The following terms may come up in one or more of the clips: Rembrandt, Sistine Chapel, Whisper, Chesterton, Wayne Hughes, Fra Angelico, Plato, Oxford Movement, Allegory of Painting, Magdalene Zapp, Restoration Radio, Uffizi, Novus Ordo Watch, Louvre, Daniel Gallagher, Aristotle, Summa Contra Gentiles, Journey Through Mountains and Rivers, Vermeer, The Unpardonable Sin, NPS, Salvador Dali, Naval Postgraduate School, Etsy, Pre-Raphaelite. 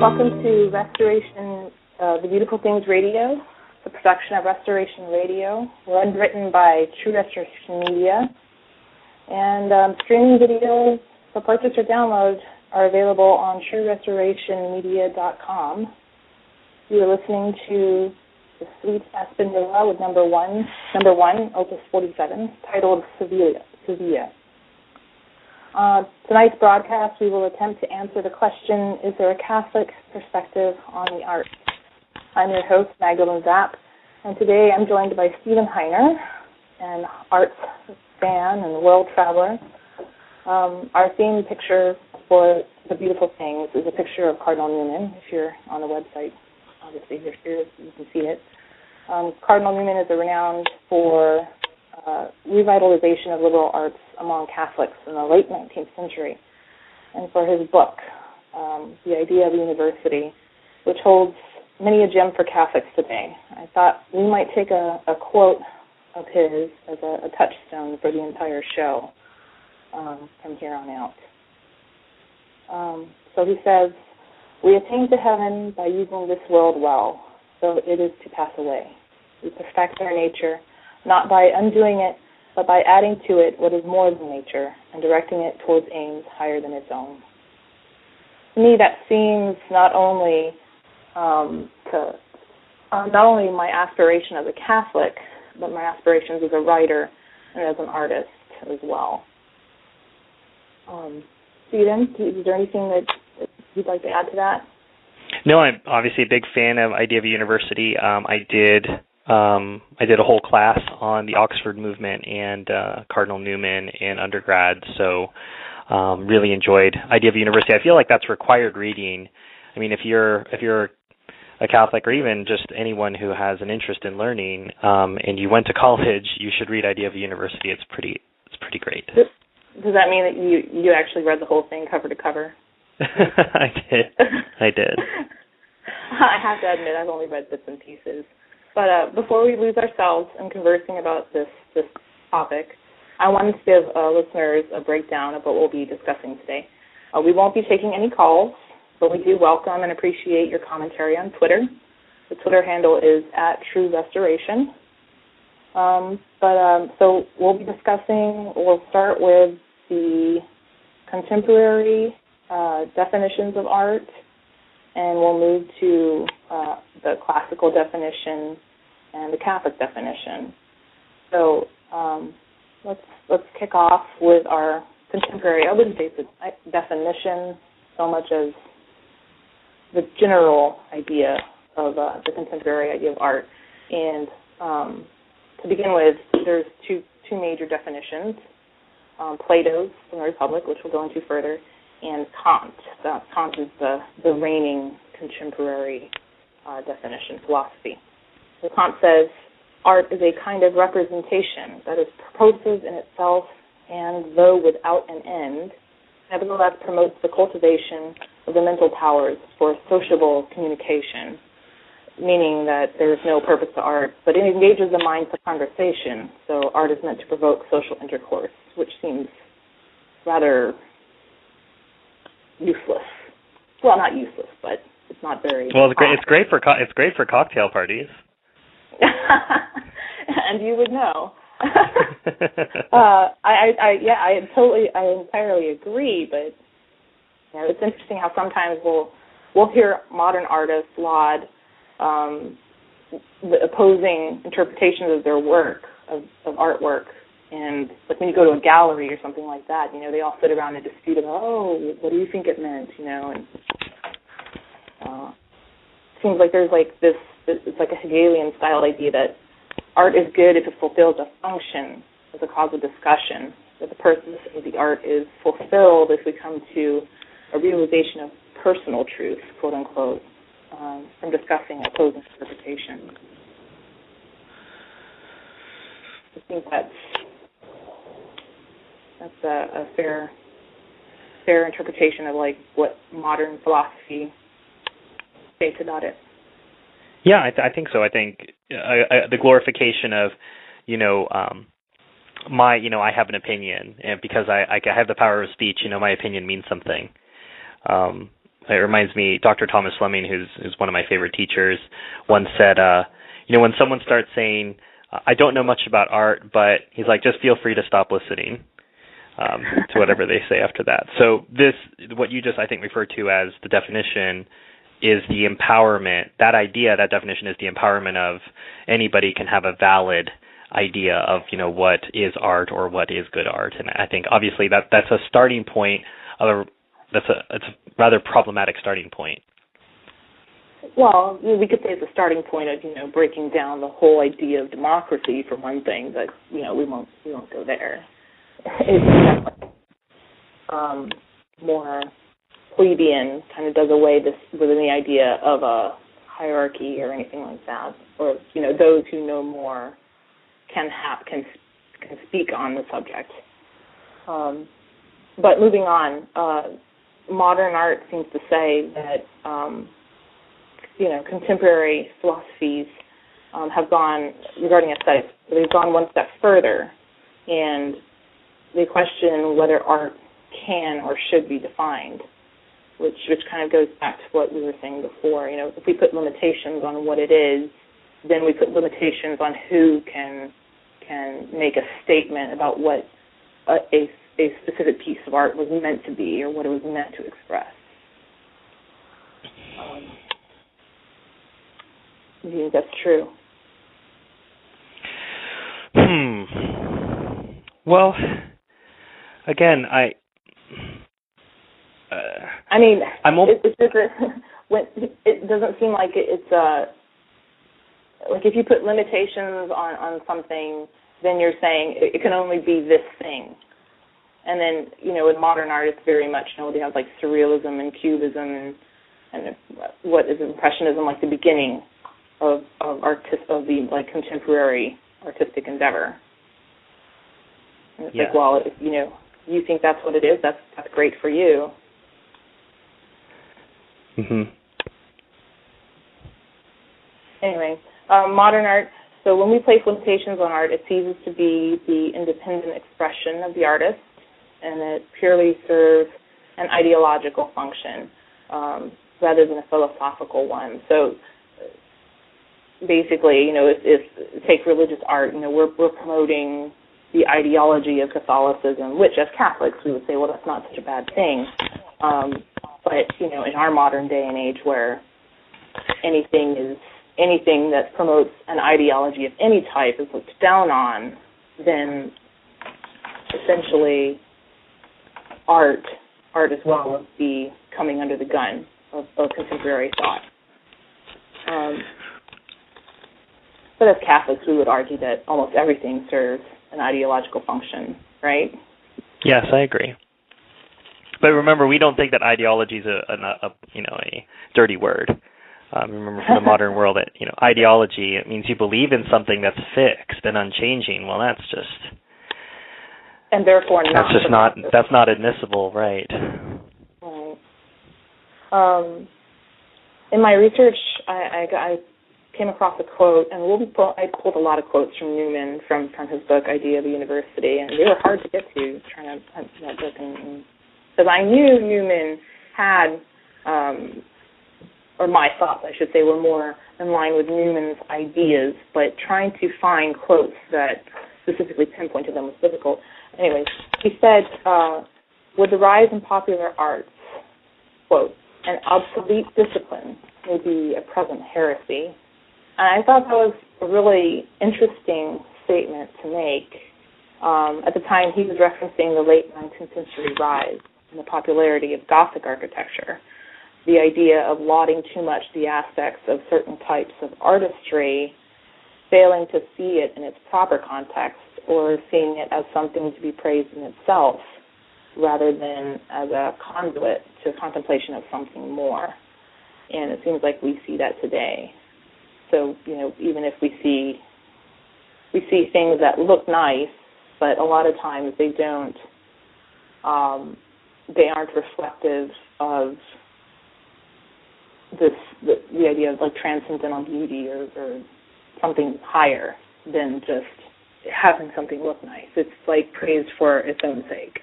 Welcome to Restoration, the Beautiful Things Radio, the production of Restoration Radio, run written by True Restoration Media, and streaming videos for purchase or download are available on TrueRestorationMedia.com. You are listening to the Sweet Espanola with number one, Opus 47, titled Sevilla. Tonight's broadcast, we will attempt to answer the question, is there a Catholic perspective on the arts? I'm your host, Magdalene Zapp, and today I'm joined by Stephen Heiner, an arts fan and world traveler. Our theme picture for The Beautiful Things is a picture of Cardinal Newman. If you're on the website, obviously you're here, you can see it. Cardinal Newman is renowned for revitalization of liberal arts among Catholics in the late 19th century, and for his book, The Idea of University, which holds many a gem for Catholics today. I thought we might take a quote of his as a touchstone for the entire show from here on out. So he says, "We attain to heaven by using this world well, though it is to pass away. We perfect our nature, not by undoing it, but by adding to it what is more than nature and directing it towards aims higher than its own." To me, that seems not only my aspiration as a Catholic, but my aspirations as a writer and as an artist as well. Stephen, is there anything that you'd like to add to that? No, I'm obviously a big fan of Idea of a University. I did a whole class on the Oxford Movement and Cardinal Newman in undergrad, so really enjoyed Idea of University. I feel like that's required reading. I mean, if you're a Catholic or even just anyone who has an interest in learning and you went to college, you should read Idea of University. It's pretty great. Does that mean that you actually read the whole thing cover to cover? I did. I have to admit, I've only read bits and pieces. But before we lose ourselves in conversing about this topic, I wanted to give listeners a breakdown of what we'll be discussing today. We won't be taking any calls, but we do welcome and appreciate your commentary on Twitter. The Twitter handle is @TrueRestoration. So we'll be discussing. We'll start with the contemporary definitions of art, and we'll move to the classical definition and the Catholic definition. So let's kick off with our contemporary, I wouldn't say it's a definition so much as the general idea of the contemporary idea of art. And to begin with, there's two major definitions, Plato's from the Republic, which we'll go into further, and Kant. Kant is the reigning contemporary definition, philosophy. So Kant says, art is a kind of representation that is purposive in itself and, though without an end, nevertheless promotes the cultivation of the mental powers for sociable communication, meaning that there is no purpose to art, but it engages the mind for conversation, so art is meant to provoke social intercourse, which seems rather useless. Well, not useless, but it's not very. Well, it's great for cocktail parties. And you would know. I entirely agree, but You know, it's interesting how sometimes we'll hear modern artists laud the opposing interpretations of their work, of artwork. And like when you go to a gallery or something like that, you know, they all sit around and dispute about, oh, what do you think it meant, you know? And it seems like there's like this, it's like a Hegelian-style idea that art is good if it fulfills a function as a cause of discussion, that the purpose of the art is fulfilled if we come to a realization of personal truth, quote-unquote, from discussing opposing interpretation. I think that's a fair interpretation of like what modern philosophy states about it. Yeah, I think so. I think the glorification of, you know, my, you know, I have an opinion, and because I have the power of speech, you know, my opinion means something. It reminds me, Dr. Thomas Fleming, who's one of my favorite teachers, once said, you know, when someone starts saying, I don't know much about art, but he's like, just feel free to stop listening to whatever they say after that. So this, what you just, I think, referred to as the definition is the empowerment, that idea, that definition is the empowerment of anybody can have a valid idea of, you know, what is art or what is good art. And I think obviously that's a starting point, it's a rather problematic starting point. Well, we could say it's a starting point of, you know, breaking down the whole idea of democracy for one thing, but, you know, we won't go there. It's definitely more plebeian, kind of does away within the idea of a hierarchy or anything like that, or, you know, those who know more can speak on the subject. But moving on, modern art seems to say that you know, contemporary philosophies have gone, regarding aesthetics, they've gone one step further, and they question whether art can or should be defined, which kind of goes back to what we were saying before. You know, if we put limitations on what it is, then we put limitations on who can make a statement about what a specific piece of art was meant to be or what it was meant to express. Do you think that's true? Well, again, I mean, it doesn't seem like it's like if you put limitations on something, then you're saying it can only be this thing. And then, you know, in modern art, it's very much, you know, they have like surrealism and cubism and what is impressionism, like the beginning of the like contemporary artistic endeavor. And it's like, well, if, you know, you think that's what it is, that's great for you. Mm-hmm. Anyway, modern art. So when we place limitations on art, it ceases to be the independent expression of the artist, and it purely serves an ideological function rather than a philosophical one. So basically, you know, if take religious art, you know, we're promoting the ideology of Catholicism, which as Catholics we would say, well, that's not such a bad thing. But, you know, in our modern day and age where anything that promotes an ideology of any type is looked down on, then essentially art as well would be coming under the gun of contemporary thought. But as Catholics, we would argue that almost everything serves an ideological function, right? Yes, I agree. But remember, we don't think that ideology is a dirty word. Remember, from the modern world, that, you know, ideology, it means you believe in something that's fixed and unchanging. Well, that's just, and therefore not. That's just not. That's not admissible, right? Right. In my research, I came across a quote, and I pulled a lot of quotes from Newman from his book Idea of University, and they were hard to get to, trying to hunt that book, because I knew Newman had, or my thoughts, I should say, were more in line with Newman's ideas, but trying to find quotes that specifically pinpointed them was difficult. Anyways, he said, with the rise in popular arts, quote, an obsolete discipline may be a present heresy. And I thought that was a really interesting statement to make. At the time, he was referencing the late 19th century rise in the popularity of Gothic architecture, the idea of lauding too much the aspects of certain types of artistry, failing to see it in its proper context, or seeing it as something to be praised in itself, rather than as a conduit to contemplation of something more. And it seems like we see that today. So, you know, even if we see things that look nice, but a lot of times they don't, they aren't reflective of this, the idea of like transcendental beauty or something higher than just having something look nice. It's like praised for its own sake.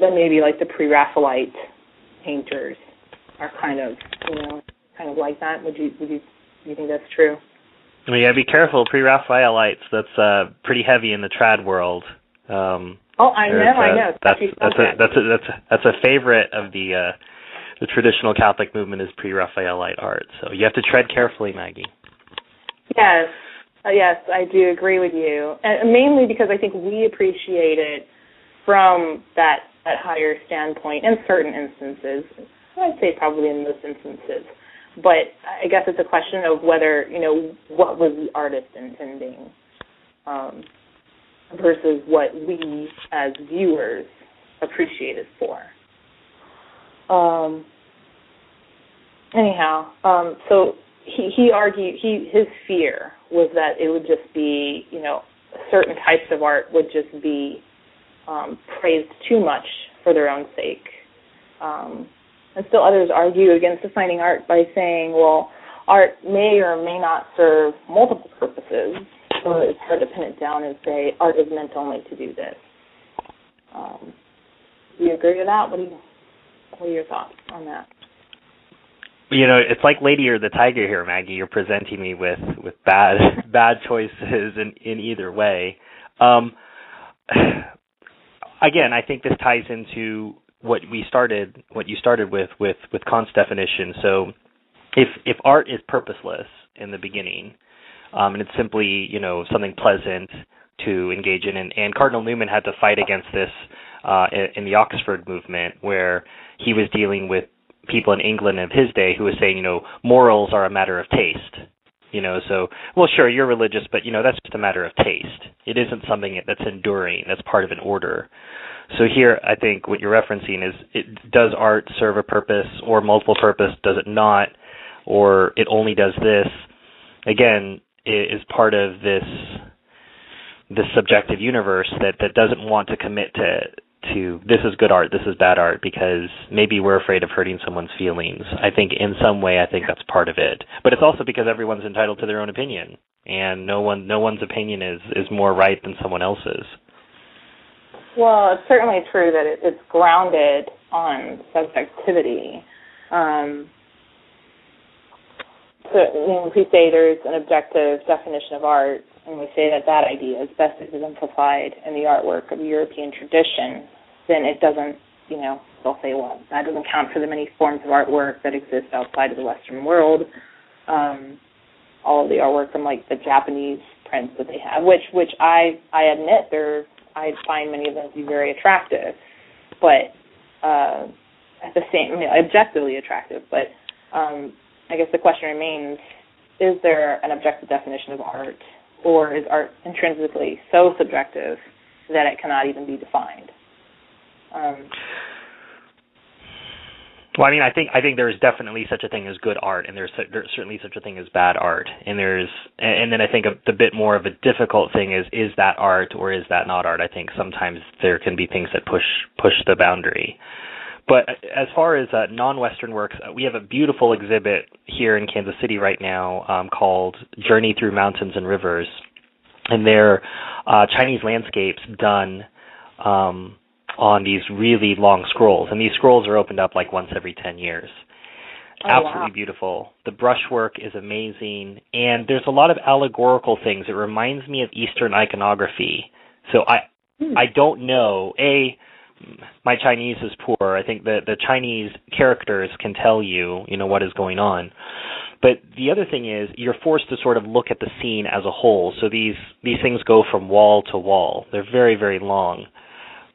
Then maybe like the Pre-Raphaelite painters are kind of like that. Would you think that's true? I mean, yeah, be careful, Pre-Raphaelites. That's pretty heavy in the trad world. I know. That's a favorite of the traditional Catholic movement is Pre-Raphaelite art. So you have to tread carefully, Maggie. Yes, I do agree with you, and mainly because I think we appreciate it from that higher standpoint in certain instances. I'd say probably in most instances. But I guess it's a question of whether, you know, what was the artist intending versus what we as viewers appreciate it for. So he argued his fear was that it would just be, you know, certain types of art would just be praised too much for their own sake. And still others argue against defining art by saying, well, art may or may not serve multiple purposes, so it's hard to pin it down and say art is meant only to do this. Do you agree with that? What are your thoughts on that? You know, it's like Lady or the Tiger here, Maggie. You're presenting me with bad choices in either way. Again, I think this ties into what you started with Kant's definition. So if art is purposeless in the beginning, and it's simply, you know, something pleasant to engage in, and Cardinal Newman had to fight against this in the Oxford movement, where he was dealing with people in England of his day who was saying, you know, morals are a matter of taste. You know, so, well, sure, you're religious, but, you know, that's just a matter of taste. It isn't something that's enduring, that's part of an order. So here, I think what you're referencing is, does art serve a purpose or multiple purpose? Does it not? Or it only does this? Again, it is part of this subjective universe that doesn't want to commit to this is good art, this is bad art, because maybe we're afraid of hurting someone's feelings. I think in some way, I think that's part of it. But it's also because everyone's entitled to their own opinion, and no one's opinion is more right than someone else's. Well, it's certainly true that it's grounded on subjectivity. So, you know, if we say there's an objective definition of art, and we say that idea is best exemplified in the artwork of European tradition, then it doesn't, you know, they'll say, well, that doesn't count for the many forms of artwork that exist outside of the Western world. All of the artwork from, like, the Japanese prints that they have, which I admit I find many of them to be very attractive, but at the same, you know, objectively attractive. But I guess the question remains, is there an objective definition of art, or is art intrinsically so subjective that it cannot even be defined? Well, I mean, I think there is definitely such a thing as good art, and there's certainly such a thing as bad art, and then I think the bit more of a difficult thing is that art or is that not art? I think sometimes there can be things that push the boundary. But as far as non-Western works, we have a beautiful exhibit here in Kansas City right now called Journey Through Mountains and Rivers, and they're Chinese landscapes done on these really long scrolls, and these scrolls are opened up like once every 10 years. Oh, absolutely wow. Beautiful. The brushwork is amazing, and there's a lot of allegorical things. It reminds me of Eastern iconography. So I I don't know. My Chinese is poor. I think that the Chinese characters can tell you, what is going on. But the other thing is you're forced to sort of look at the scene as a whole. So these things go from wall to wall. They're very, very long.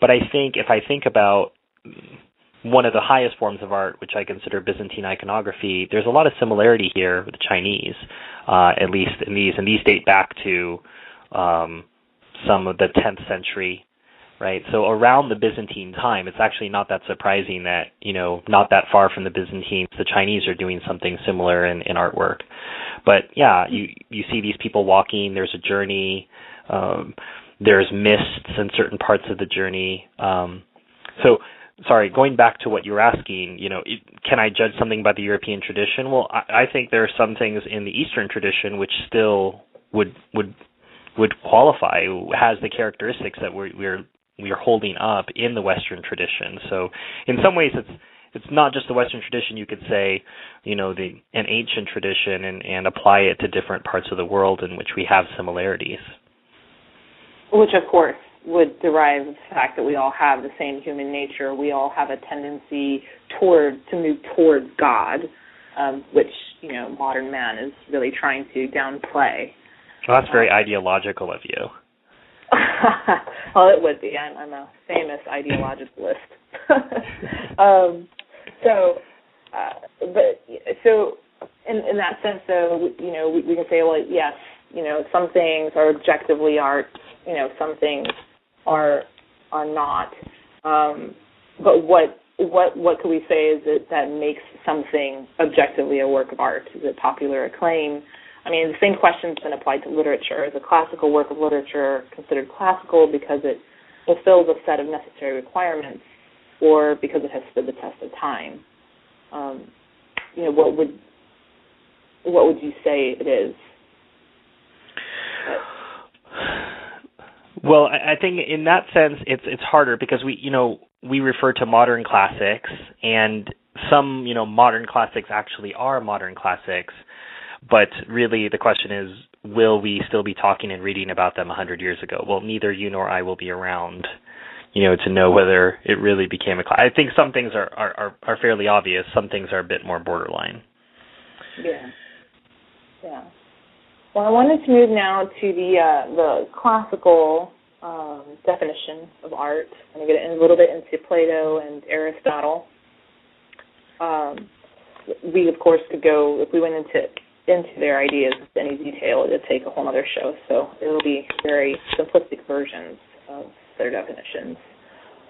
But I think if I think about one of the highest forms of art, which I consider Byzantine iconography, there's a lot of similarity here with the Chinese, at least in these. And these date back to some of the 10th century. Right, so around the Byzantine time, it's actually not that surprising that, not that far from the Byzantines, the Chinese are doing something similar in artwork. But yeah, you see these people walking. There's a journey. There's mists in certain parts of the journey. So, sorry, going back to what you were asking, can I judge something by the European tradition? Well, I think there are some things in the Eastern tradition which still would qualify, has the characteristics that we are holding up in the Western tradition. So in some ways it's not just the Western tradition. You could say, an ancient tradition and apply it to different parts of the world in which we have similarities. Which, of course, would derive the fact that we all have the same human nature. We all have a tendency to move towards God, which, modern man is really trying to downplay. Well, that's very ideological of you. Well, it would be. I'm a famous ideologicalist. So in that sense, though, we can say, well, yes, some things are objectively art. Some things are not. But what can we say is that makes something objectively a work of art? Is it popular acclaim? I mean, the same question's been applied to literature. Is a classical work of literature considered classical because it fulfills a set of necessary requirements, or because it has stood the test of time? What would you say it is? Well, I think in that sense it's harder because we refer to modern classics, and some modern classics actually are modern classics. But really the question is, will we still be talking and reading about them 100 years ago? Well, neither you nor I will be around, to know whether it really became a class. I think some things are fairly obvious. Some things are a bit more borderline. Yeah. Well, I wanted to move now to the classical definition of art. I'm going to get a little bit into Plato and Aristotle. We, of course, could go, if we went into their ideas in any detail, it would take a whole other show, so it'll be very simplistic versions of their definitions.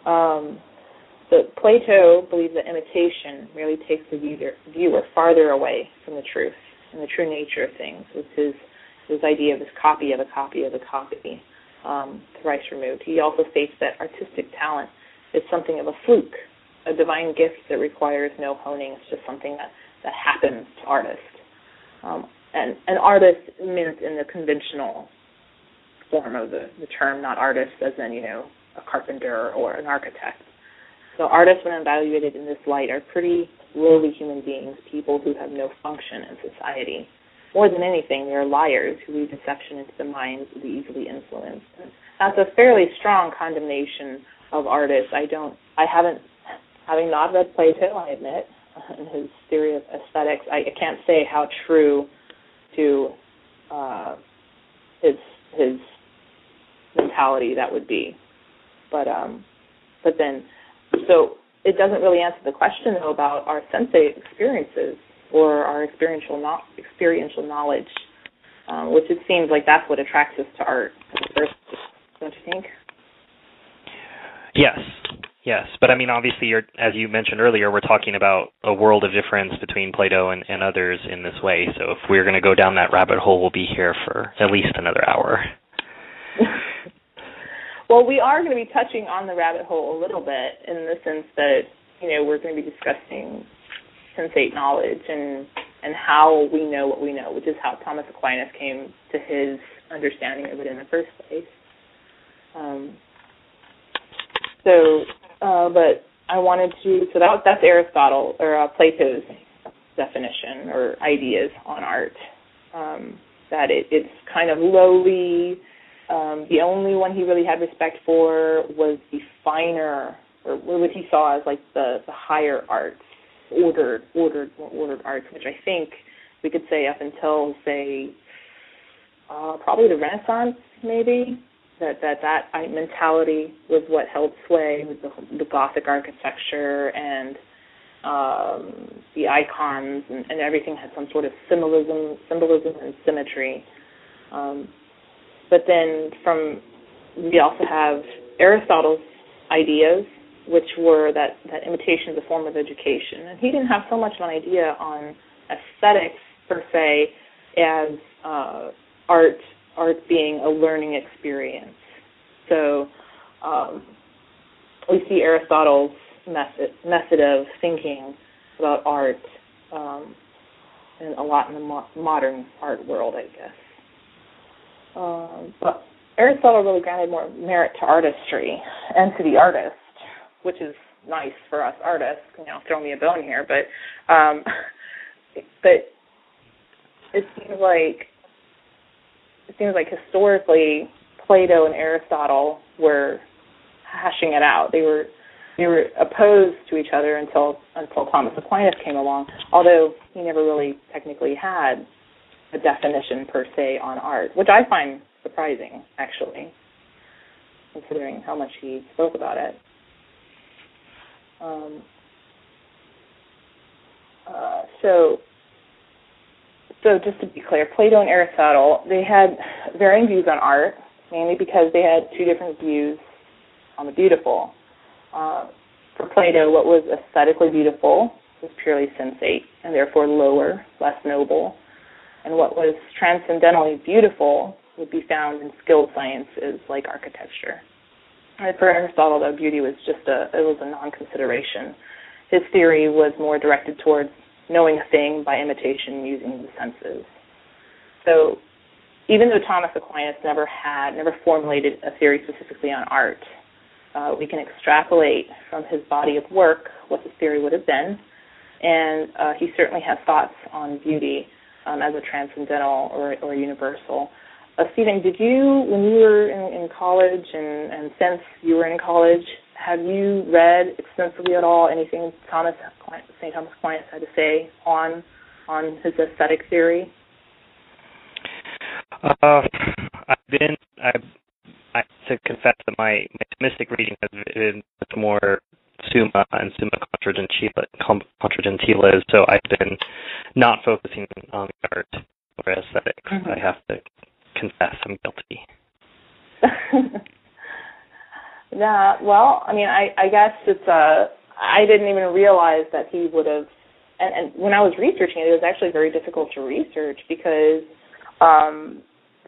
But Plato believed that imitation merely takes the viewer farther away from the truth and the true nature of things, with his idea of this copy of a copy of a copy, thrice removed. He also states that artistic talent is something of a fluke, a divine gift that requires no honing. It's just something that happens to artists. And an artist meant in the conventional form of the term, not artist as in, a carpenter or an architect. So artists, when evaluated in this light, are pretty lowly human beings, people who have no function in society. More than anything, they are liars who weave deception into the minds of the easily influenced. And that's a fairly strong condemnation of artists. Having not read Plato, I admit, in his theory of aesthetics, I can't say how true to his mentality that would be. But then, so it doesn't really answer the question, though, about our sensate experiences or our experiential knowledge, which it seems like that's what attracts us to art first, don't you think? Yes, but I mean, obviously, as you mentioned earlier, we're talking about a world of difference between Plato and others in this way. So if we're going to go down that rabbit hole, we'll be here for at least another hour. Well, we are going to be touching on the rabbit hole a little bit in the sense that, we're going to be discussing sensate knowledge and how we know what we know, which is how Thomas Aquinas came to his understanding of it in the first place. But I wanted to, so that's Aristotle, or Plato's definition or ideas on art, that it's kind of lowly, The only one he really had respect for was the finer, or what he saw as like the higher arts, ordered arts, which I think we could say up until, say, probably the Renaissance, maybe, that mentality was what held sway with the Gothic architecture and the icons, and everything had some sort of symbolism and symmetry. But then we also have Aristotle's ideas, which were that imitation is a form of education. And he didn't have so much of an idea on aesthetics, per se, as art being a learning experience. So we see Aristotle's method of thinking about art and a lot in the modern art world, I guess. But Aristotle really granted more merit to artistry and to the artist, which is nice for us artists. You know, throw me a bone here, but it seems like historically Plato and Aristotle were hashing it out. They were opposed to each other until Thomas Aquinas came along. Although he never really technically had a definition per se on art, which I find surprising, actually, considering how much he spoke about it. So just to be clear, Plato and Aristotle, they had varying views on art, mainly because they had two different views on the beautiful. For Plato, what was aesthetically beautiful was purely sensate, and therefore lower, less noble. And what was transcendentally beautiful would be found in skilled sciences like architecture. And for Aristotle, though, beauty was just a non-consideration. His theory was more directed towards knowing a thing by imitation using the senses. So even though Thomas Aquinas never formulated a theory specifically on art, we can extrapolate from his body of work what his theory would have been, and he certainly has thoughts on beauty as a transcendental or universal. Stephen, did you, when you were in college and since you were in college, have you read extensively at all anything St. Thomas Aquinas had to say on his aesthetic theory? I have to confess that my Thomistic reading has been much more Summa and Summa Contra Gentiles, so I've been not focusing on the art or aesthetics. Mm-hmm. I have to confess I'm guilty. Yeah, well, I mean, I guess I didn't even realize that he would have, and when I was researching it was actually very difficult to research because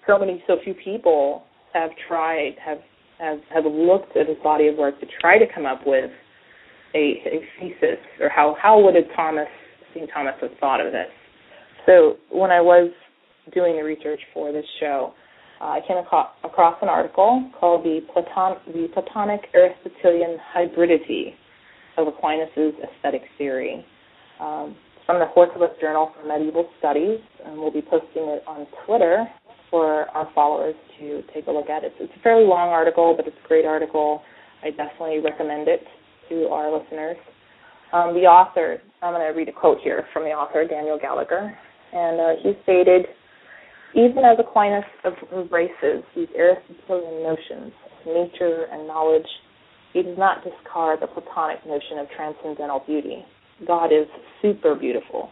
so few people have tried, have looked at his body of work to try to come up with a thesis, or how would St. Thomas have thought of this? So when I was doing the research for this show, I came across an article called The Platonic Aristotelian Hybridity of Aquinas' Aesthetic Theory. It's from the Hortulus Journal for Medieval Studies, and we'll be posting it on Twitter for our followers to take a look at it. So it's a fairly long article, but it's a great article. I definitely recommend it to our listeners. The author, I'm going to read a quote here from the author, Daniel Gallagher, and he stated, "Even as Aquinas embraces these Aristotelian notions of nature and knowledge, he does not discard the Platonic notion of transcendental beauty. God is super beautiful,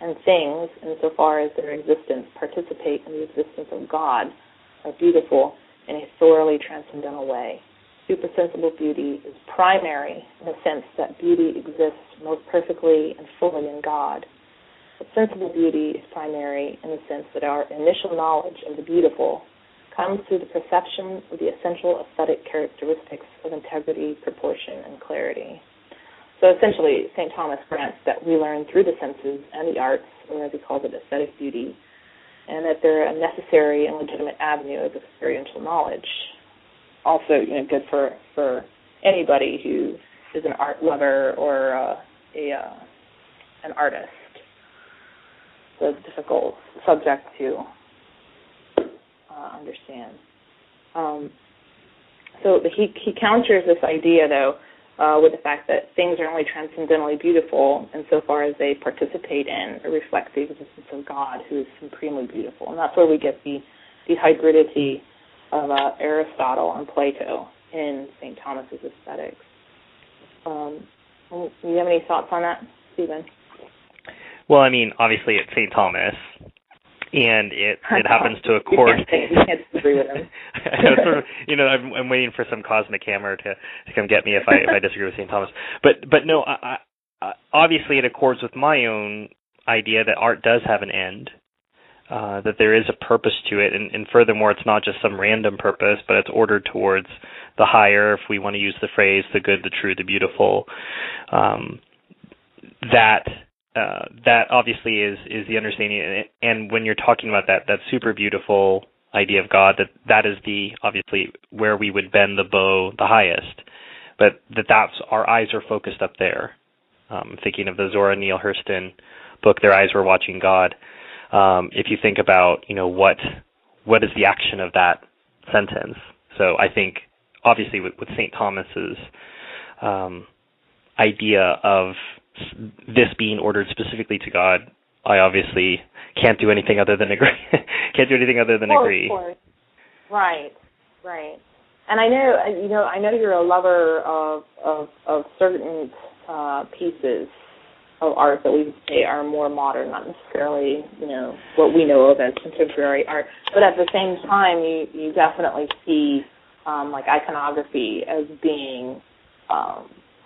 and things, insofar as their existence, participate in the existence of God, are beautiful in a thoroughly transcendental way. Supersensible beauty is primary in the sense that beauty exists most perfectly and fully in God. But sensible beauty is primary in the sense that our initial knowledge of the beautiful comes through the perception of the essential aesthetic characteristics of integrity, proportion, and clarity." So essentially, St. Thomas grants that we learn through the senses and the arts, or as he calls it, aesthetic beauty, and that they're a necessary and legitimate avenue of experiential knowledge. Also, you know, good for anybody who is an art lover or an artist. So it's a difficult subject to understand. So he counters this idea, though, with the fact that things are only transcendentally beautiful insofar as they participate in or reflect the existence of God, who is supremely beautiful. And that's where we get the hybridity of Aristotle and Plato in St. Thomas's aesthetics. Do you have any thoughts on that, Stephen? Well, I mean, obviously it's St. Thomas, and it happens to accord. You can't disagree with him. Sort of, you know, I'm waiting for some cosmic hammer to come get me if I disagree with St. Thomas. But no, I obviously it accords with my own idea that art does have an end, that there is a purpose to it, and furthermore, it's not just some random purpose, but it's ordered towards the higher, if we want to use the phrase, the good, the true, the beautiful. That obviously is the understanding, and when you're talking about that super beautiful idea of God, that is the obviously where we would bend the bow the highest, but that's our eyes are focused up there. Thinking of the Zora Neale Hurston book, Their Eyes Were Watching God. If you think about, you know, what is the action of that sentence? So I think obviously with St. Thomas's idea of this being ordered specifically to God, I obviously can't do anything other than agree. Of course. Right. And I know, you know, you're a lover of certain pieces of art that we say are more modern, not necessarily, you know, what we know of as contemporary art. But at the same time, you definitely see like iconography as being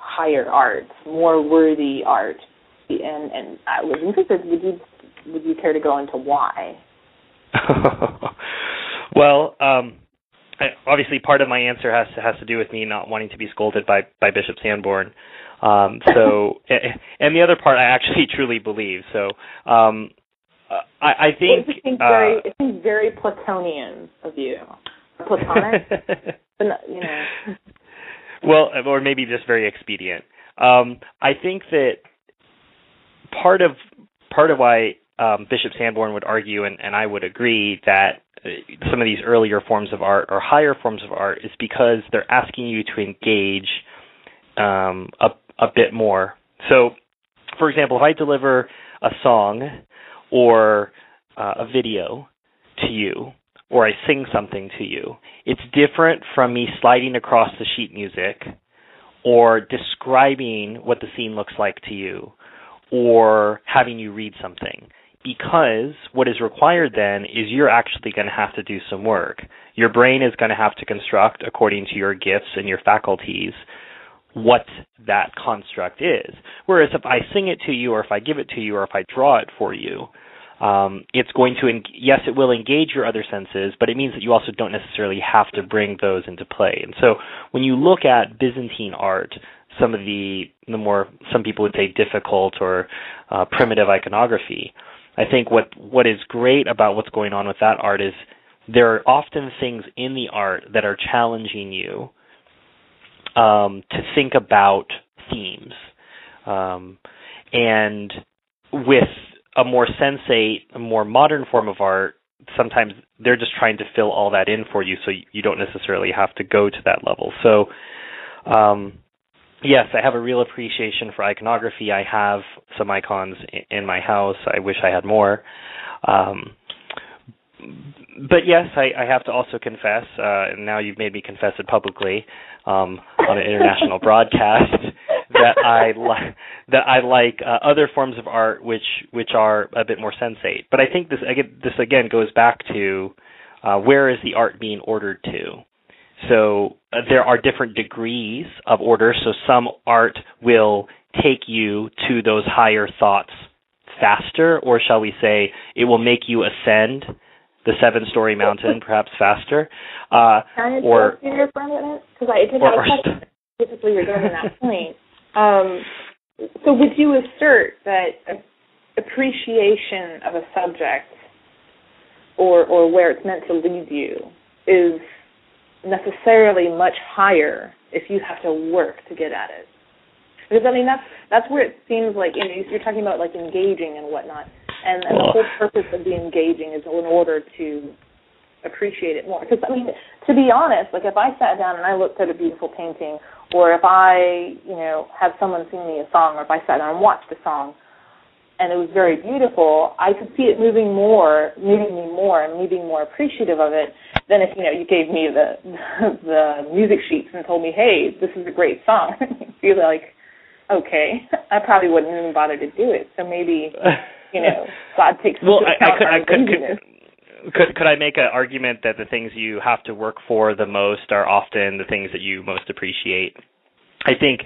higher art, more worthy art, and I was interested. Would you care to go into why? Well, obviously, part of my answer has to do with me not wanting to be scolded by Bishop Sanborn. And the other part, I actually truly believe. So, I think it seems very Platonian of you, Platonic, but not, you know. Well, or maybe just very expedient. I think that part of why Bishop Sanborn would argue, and I would agree, that some of these earlier forms of art or higher forms of art is because they're asking you to engage a bit more. So, for example, if I deliver a song or a video to you, or I sing something to you, it's different from me sliding across the sheet music or describing what the scene looks like to you or having you read something, because what is required then is you're actually going to have to do some work. Your brain is going to have to construct, according to your gifts and your faculties, what that construct is. Whereas if I sing it to you or if I give it to you or if I draw it for you, it's going to, yes, it will engage your other senses, but it means that you also don't necessarily have to bring those into play. And so when you look at Byzantine art, some of the more, some people would say difficult or primitive iconography, I think what is great about what's going on with that art is there are often things in the art that are challenging you to think about themes. And with a more sensate, a more modern form of art, sometimes they're just trying to fill all that in for you, so you don't necessarily have to go to that level. So, yes, I have a real appreciation for iconography. I have some icons in my house. I wish I had more. But yes, I have to also confess, and now you've made me confess it publicly on an international broadcast, that I like other forms of art which are a bit more sensate. But I think this again goes back to where is the art being ordered to? So there are different degrees of order. So some art will take you to those higher thoughts faster, or shall we say, it will make you ascend the 7-story mountain perhaps faster. Can I interrupt you here for a minute? Because I did have a question. Typically, you're going to that point. So would you assert that appreciation of a subject or where it's meant to lead you is necessarily much higher if you have to work to get at it? Because, I mean, that's where it seems like, you know, you're talking about, like, engaging and whatnot, and the whole purpose of the engaging is in order to appreciate it more. Because, I mean, to be honest, like if I sat down and I looked at a beautiful painting, or if I, you know, had someone sing me a song, or if I sat down and watched a song and it was very beautiful, I could see it moving me more and being more appreciative of it than if, you know, you gave me the music sheets and told me, hey, this is a great song. You'd be like, okay, I probably wouldn't even bother to do it. So maybe, you know, God takes into account our laziness. Could I make an argument that the things you have to work for the most are often the things that you most appreciate? I think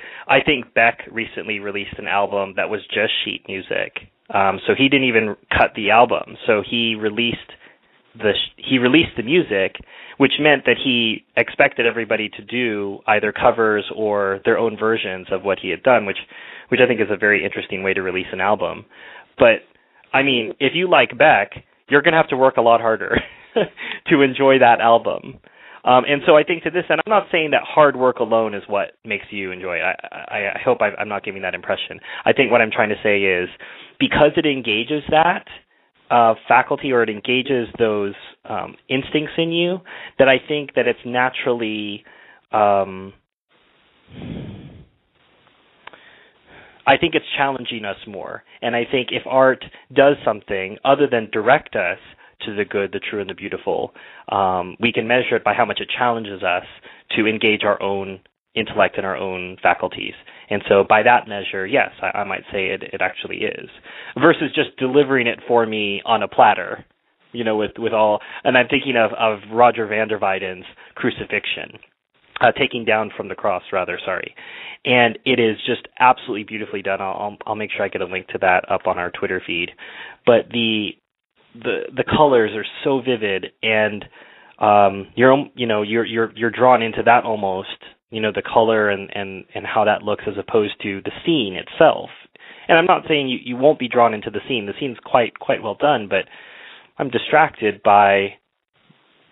Beck recently released an album that was just sheet music. So he didn't even cut the album. So he released the music, which meant that he expected everybody to do either covers or their own versions of what he had done, which I think is a very interesting way to release an album. But I mean, if you like Beck, you're going to have to work a lot harder to enjoy that album. And so I think to this end, I'm not saying that hard work alone is what makes you enjoy it. I hope I'm not giving that impression. I think what I'm trying to say is because it engages that faculty, or it engages those instincts in you, that I think that it's naturally I think it's challenging us more. And I think if art does something other than direct us to the good, the true, and the beautiful, we can measure it by how much it challenges us to engage our own intellect and our own faculties. And so by that measure, yes, I might say it actually is, versus just delivering it for me on a platter, you know, with all. And I'm thinking of Roger van der Weiden's Crucifixion, Taking Down from the Cross, rather, sorry. And it is just absolutely beautifully done. I'll make sure I get a link to that up on our Twitter feed. But the colors are so vivid, and you're drawn into that almost, you know, the color and how that looks as opposed to the scene itself. And I'm not saying you won't be drawn into the scene. The scene's quite well done, but I'm distracted by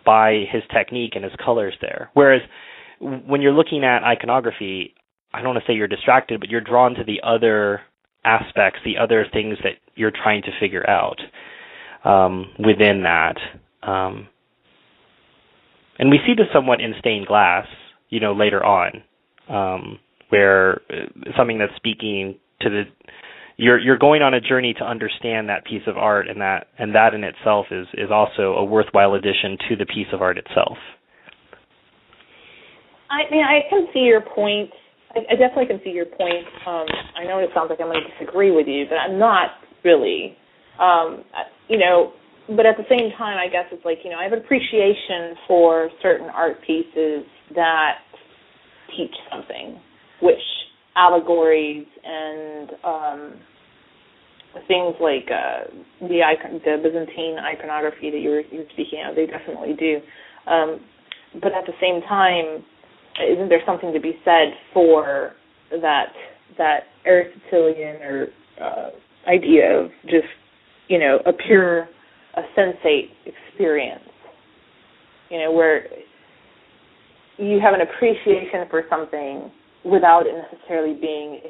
his technique and his colors there. Whereas when you're looking at iconography, I don't want to say you're distracted, but you're drawn to the other aspects, the other things that you're trying to figure out within that. And we see this somewhat in stained glass, you know, later on, where something that's speaking to the, you're going on a journey to understand that piece of art, and that in itself is also a worthwhile addition to the piece of art itself. I mean, I can see your point. I definitely can see your point. I know it sounds like I'm going to disagree with you, but I'm not really, you know, but at the same time, I guess it's like, you know, I have appreciation for certain art pieces that teach something, which allegories and things like the Byzantine iconography that you were speaking of, they definitely do. But at the same time, isn't there something to be said for that Aristotelian or idea of just, you know, a pure, a sensate experience, you know, where you have an appreciation for something without it necessarily being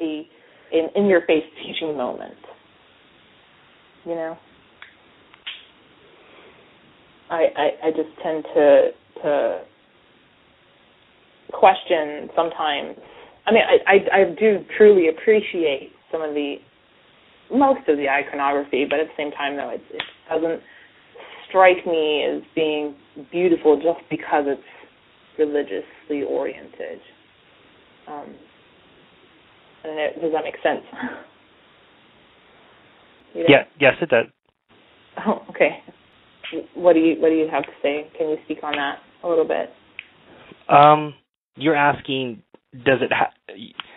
an in-your-face teaching moment, you know? I just tend to question sometimes. I mean, I do truly appreciate some of the, most of the iconography, but at the same time, though, it doesn't strike me as being beautiful just because it's religiously oriented. I don't know, does that make sense? You know? Yeah. Yes, it does. Oh, okay. What do you have to say? Can you speak on that a little bit? You're asking,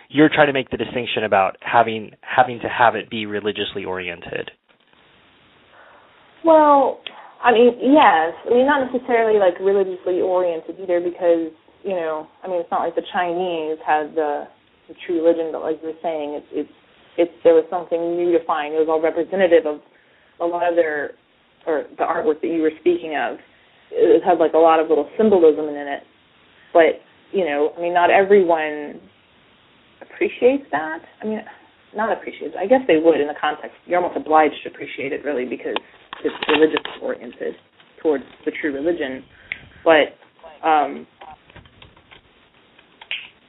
you're trying to make the distinction about having to have it be religiously oriented. Well, I mean, yes. I mean, not necessarily like religiously oriented either, because, you know, I mean, it's not like the Chinese had the true religion, but like you're saying, it's there was something new to find. It was all representative of a lot of the artwork that you were speaking of. It had like a lot of little symbolism in it, but, you know, I mean, not everyone appreciates that. I mean, not appreciates. I guess they would in the context. You're almost obliged to appreciate it, really, because it's religious oriented towards the true religion. But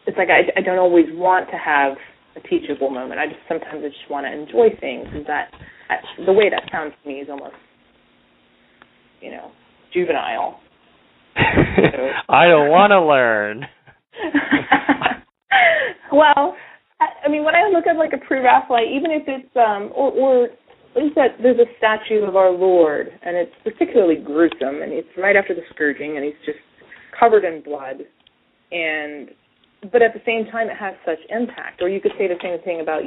it's like I don't always want to have a teachable moment. I just want to enjoy things. And the way that sounds to me is almost, juvenile. I don't want to learn. Well, when I look at a Pre-Raphaelite, even if it's that there's a statue of our Lord, and it's particularly gruesome, and it's right after the scourging, and he's just covered in blood, but at the same time it has such impact. Or you could say the same thing about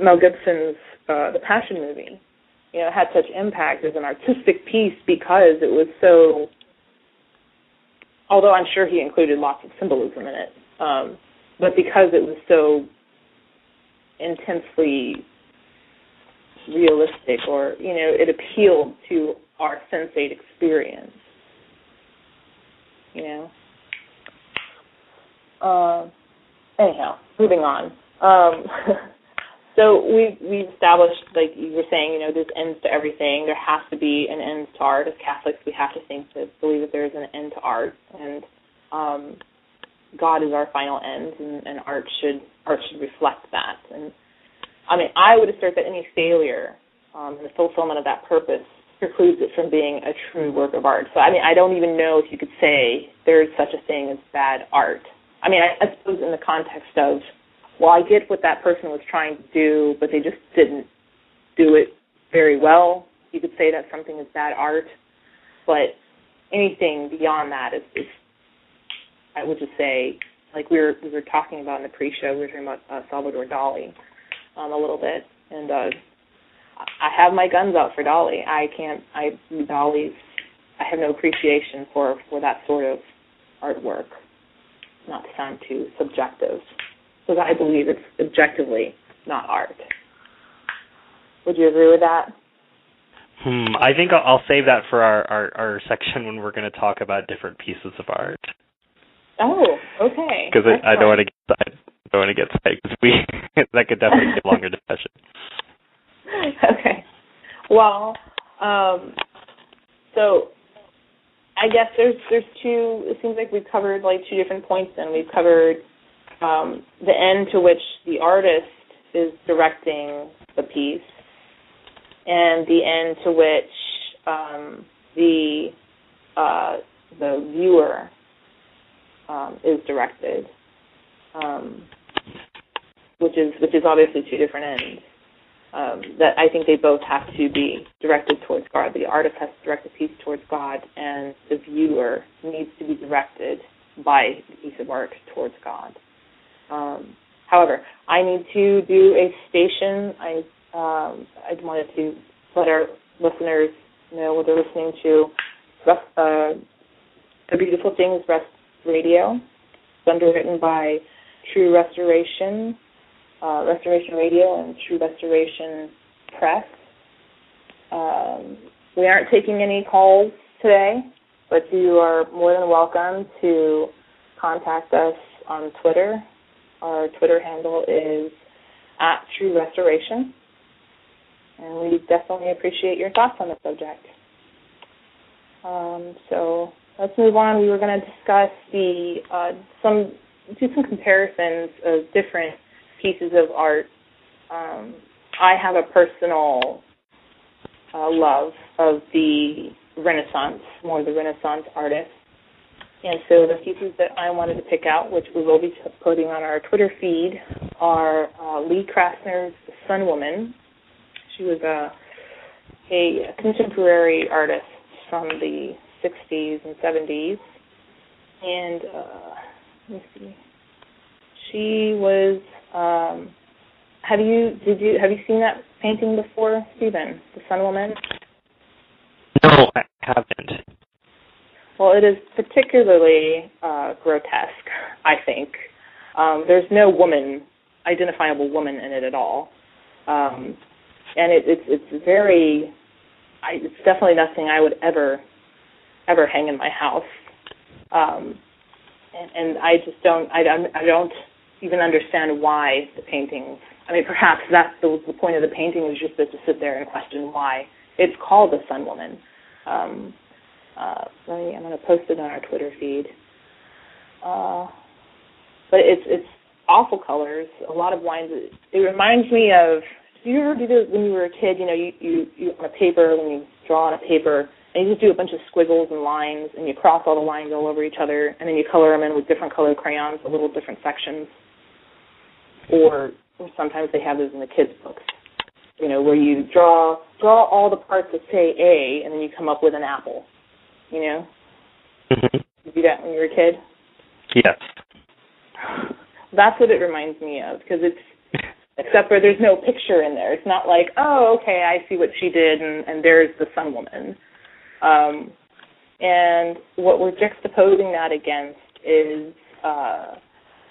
Mel Gibson's The Passion movie. It had such impact as an artistic piece because it was so. Although I'm sure he included lots of symbolism in it, but because it was so intensely realistic, or it appealed to our sensate experience. Anyhow, moving on. So we established, like you were saying, there's ends to everything. There has to be an end to art. As Catholics, we have to believe that there is an end to art, and God is our final end, and art should reflect that. And I would assert that any failure in the fulfillment of that purpose precludes it from being a true work of art. So I don't even know if you could say there's such a thing as bad art. I suppose in the context of, well, I get what that person was trying to do, but they just didn't do it very well. You could say that something is bad art, but anything beyond that is I would just say, like we were talking about in the pre-show, we were talking about Salvador Dali a little bit, and I have my guns out for Dali. I have no appreciation for that sort of artwork, not to sound too subjective. Because I believe it's objectively not art. Would you agree with that? I think I'll save that for our section when we're going to talk about different pieces of art. Oh, okay. Because I don't want to get psyched. That could definitely be a longer discussion. Okay. Well, so I guess there's two. It seems like we've covered two different points, and we've covered. The end to which the artist is directing the piece, and the end to which the viewer is directed, which is obviously two different ends. That I think they both have to be directed towards God. The artist has to direct the piece towards God, and the viewer needs to be directed by the piece of art towards God. However, I need to do a station. I wanted to let our listeners know what they're listening to. The Beautiful Things Rest Radio. It's underwritten by True Restoration, Restoration Radio, and True Restoration Press. We aren't taking any calls today, but you are more than welcome to contact us on Twitter. Our Twitter handle is @TrueRestoration, and we definitely appreciate your thoughts on the subject. So let's move on. We were going to discuss some comparisons of different pieces of art. I have a personal love of the Renaissance, more the Renaissance artists. And so the pieces that I wanted to pick out, which we will be putting on our Twitter feed, are Lee Krasner's The Sun Woman. She was a contemporary artist from the 60s and 70s. And let me see. She was. Have you seen that painting before, Stephen? The Sun Woman. No, I haven't. Well, it is particularly grotesque, I think. There's no identifiable woman in it at all. And it's very, it's definitely nothing I would ever hang in my house. And I just don't even understand why the paintings, perhaps that was the point of the painting, was just to sit there and question why It's called The Sun Woman. I'm going to post it on our Twitter feed. But it's awful colors. A lot of wines. It reminds me of. Do you ever do this when you were a kid? You know, you on a paper, when you draw on a paper, and you just do a bunch of squiggles and lines, and you cross all the lines all over each other, and then you color them in with different color crayons, a little different sections. Or sometimes they have those in the kids' books, you know, where you draw all the parts that say A, and then you come up with an apple, you know? Mm-hmm. You do that when you were a kid? Yes. That's what it reminds me of, because it's, except for there's no picture in there. It's not like, oh, okay, I see what she did, and there's the Sun Woman. And what we're juxtaposing that against is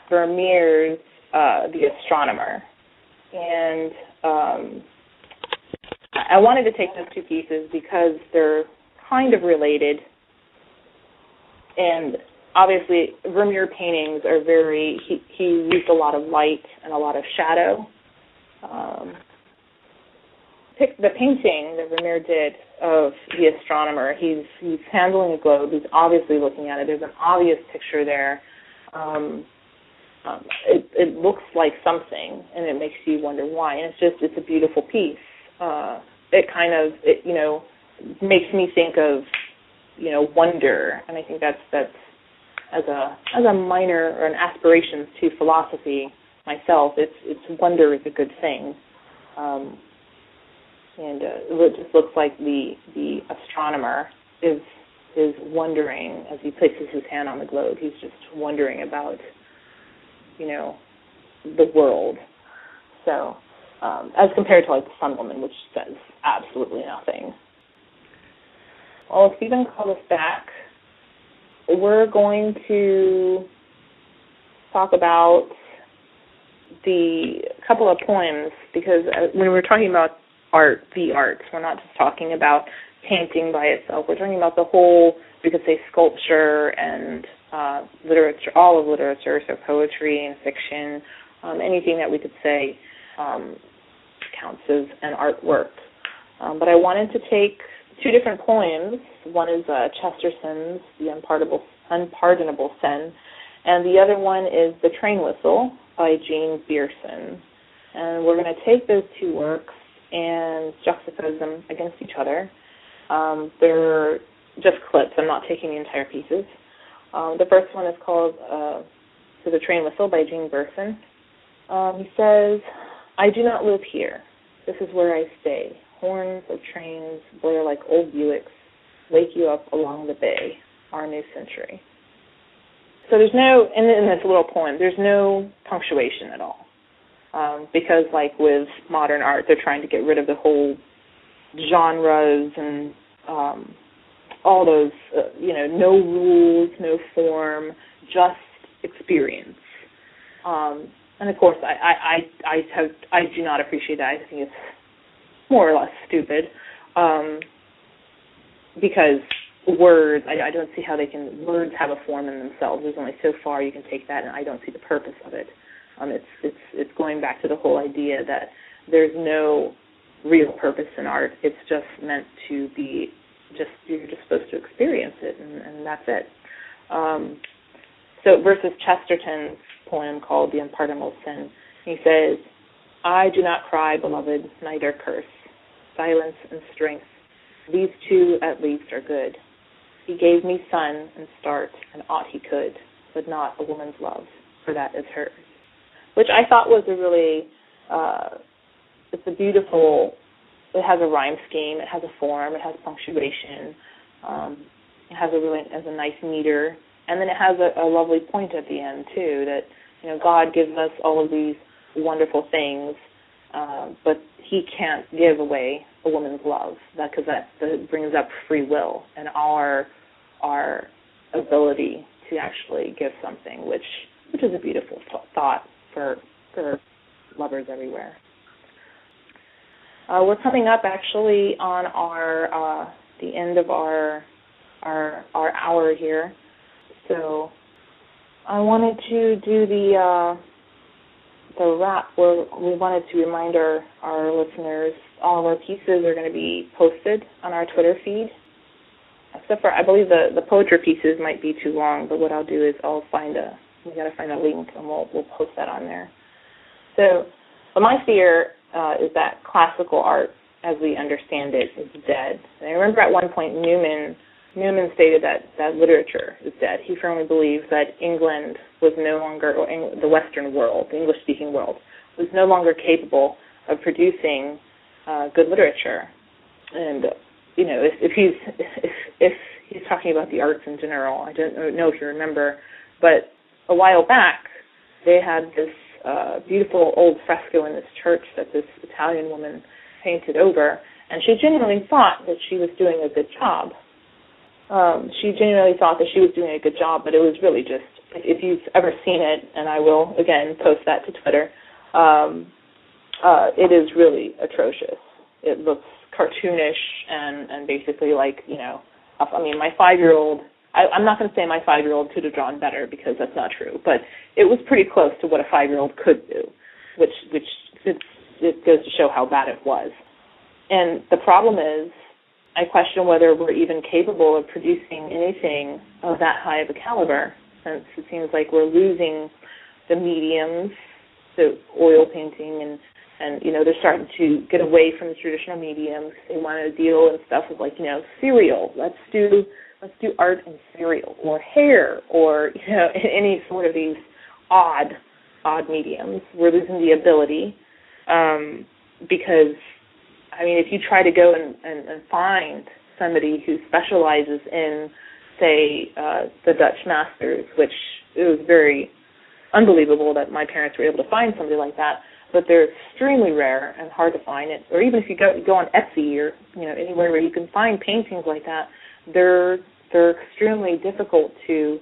Vermeer's The Astronomer. And I wanted to take those two pieces because they're kind of related. And obviously, Vermeer paintings are very, he used a lot of light and a lot of shadow. The painting that Vermeer did of The Astronomer, he's handling a globe, he's obviously looking at it, there's an obvious picture there. It looks like something, and it makes you wonder why. And it's a beautiful piece. It makes me think of, wonder. And I think that's as a minor or an aspiration to philosophy myself. It's wonder is a good thing, and it just looks like the astronomer is wondering as he places his hand on the globe. He's just wondering about. The world. So, as compared to like The Sun Woman, which says absolutely nothing. Well, if you can call us back, we're going to talk about the couple of poems, because when we're talking about art, the arts, we're not just talking about painting by itself. We're talking about the whole, we could say, sculpture and literature, all of literature, so poetry and fiction, anything that we could say counts as an artwork. But I wanted to take two different poems. One is Chesterton's The Unpardonable Sin, and the other one is The Train Whistle by Jane Bearson. And we're going to take those two works and juxtapose them against each other. They're just clips. I'm not taking the entire pieces. The first one is called The Train Whistle by Jane Bearson. He says, I do not live here. This is where I stay. Horns of trains blare like old Buicks, wake you up along the bay, our new century. So there's no, in this little poem, there's no punctuation at all. Because like with modern art, they're trying to get rid of the whole genres and all those, no rules, no form, just experience. And of course, I do not appreciate that. I think it's more or less stupid because words, I don't see how words have a form in themselves. There's only so far you can take that, and I don't see the purpose of it. It's going back to the whole idea that there's no real purpose in art. It's just meant to be. You're just supposed to experience it, and that's it. So versus Chesterton's poem called The Unpardonable Sin, he says, I do not cry, beloved, neither curse. Silence and strength, these two at least are good. He gave me sun and start and aught he could, but not a woman's love, for that is hers. Which I thought was a really, it's a beautiful. It has a rhyme scheme, it has a form, it has punctuation, it has a nice meter, and then it has a lovely point at the end, too, that, God gives us all of these wonderful things, but he can't give away a woman's love, because that brings up free will and our ability to actually give something, which is a beautiful thought for lovers everywhere. We're coming up actually on the end of our hour here, so I wanted to do the a wrap. We wanted to remind our listeners all of our pieces are going to be posted on our Twitter feed. Except for, I believe the poetry pieces might be too long, but what I'll do is we got to find a link and we'll post that on there. So, but my fear is that classical art, as we understand it, is dead. And I remember at one point Newman stated that literature is dead. He firmly believes that England was no longer, or the Western world, the English-speaking world, was no longer capable of producing good literature. And you know, if he's talking about the arts in general, I don't know if you remember, but a while back they had this beautiful old fresco in this church that this Italian woman painted over, and she genuinely thought that she was doing a good job. But it was really just, if you've ever seen it, and I will, again, post that to Twitter, it is really atrocious. It looks cartoonish and basically like, you know, I mean, my 5-year-old, I'm not going to say my 5-year-old could have drawn better because that's not true, but it was pretty close to what a 5-year-old could do, which it goes to show how bad it was. And the problem is, I question whether we're even capable of producing anything of that high of a caliber, since it seems like we're losing the mediums, so oil painting and you know, they're starting to get away from the traditional mediums. They want to deal and stuff with, like, you know, cereal. Let's do art in cereal or hair or, you know, any sort of these odd mediums. We're losing the ability because, I mean, if you try to go and find somebody who specializes in, say, the Dutch masters, which it was very unbelievable that my parents were able to find somebody like that, but they're extremely rare and hard to find. It, or even if you go on Etsy or, you know, anywhere where you can find paintings like that, they're extremely difficult to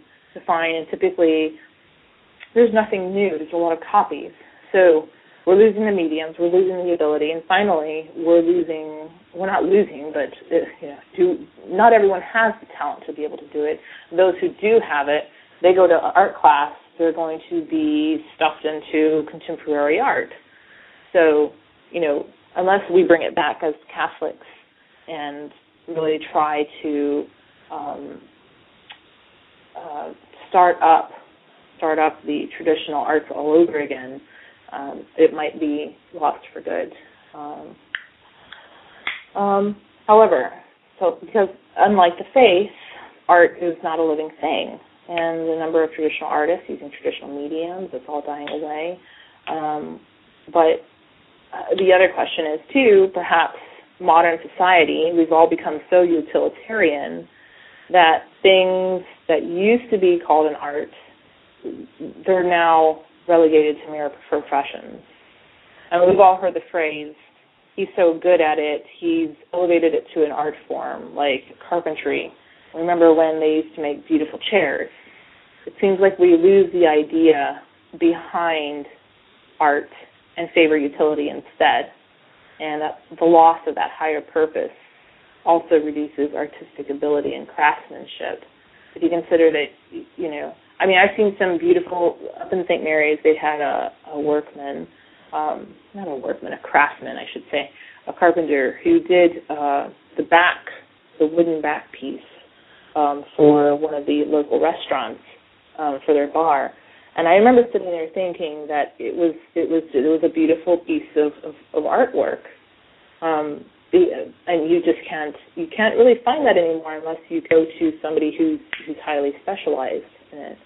find, and typically there's nothing new. There's a lot of copies. So we're losing the mediums, we're losing the ability, and finally, not everyone has the talent to be able to do it. Those who do have it, they go to art class, they're going to be stuffed into contemporary art. So, you know, unless we bring it back as Catholics and really try to start up the traditional arts all over again, it might be lost for good. However, because unlike the faith, art is not a living thing, and the number of traditional artists using traditional mediums, it's all dying away. But the other question is, too, perhaps modern society, we've all become so utilitarian that things that used to be called an art, they're now relegated to mere professions. And we've all heard the phrase, he's so good at it, he's elevated it to an art form, like carpentry. Remember when they used to make beautiful chairs? It seems like we lose the idea behind art and favor utility instead. And the loss of that higher purpose also reduces artistic ability and craftsmanship. If you consider that, you know, I mean, I've seen some beautiful, up in St. Mary's, they had a craftsman, I should say, a carpenter who did the wooden back piece for one of the local restaurants for their bar. And I remember sitting there thinking that it was a beautiful piece of artwork. And you can't really find that anymore unless you go to somebody who's highly specialized in it.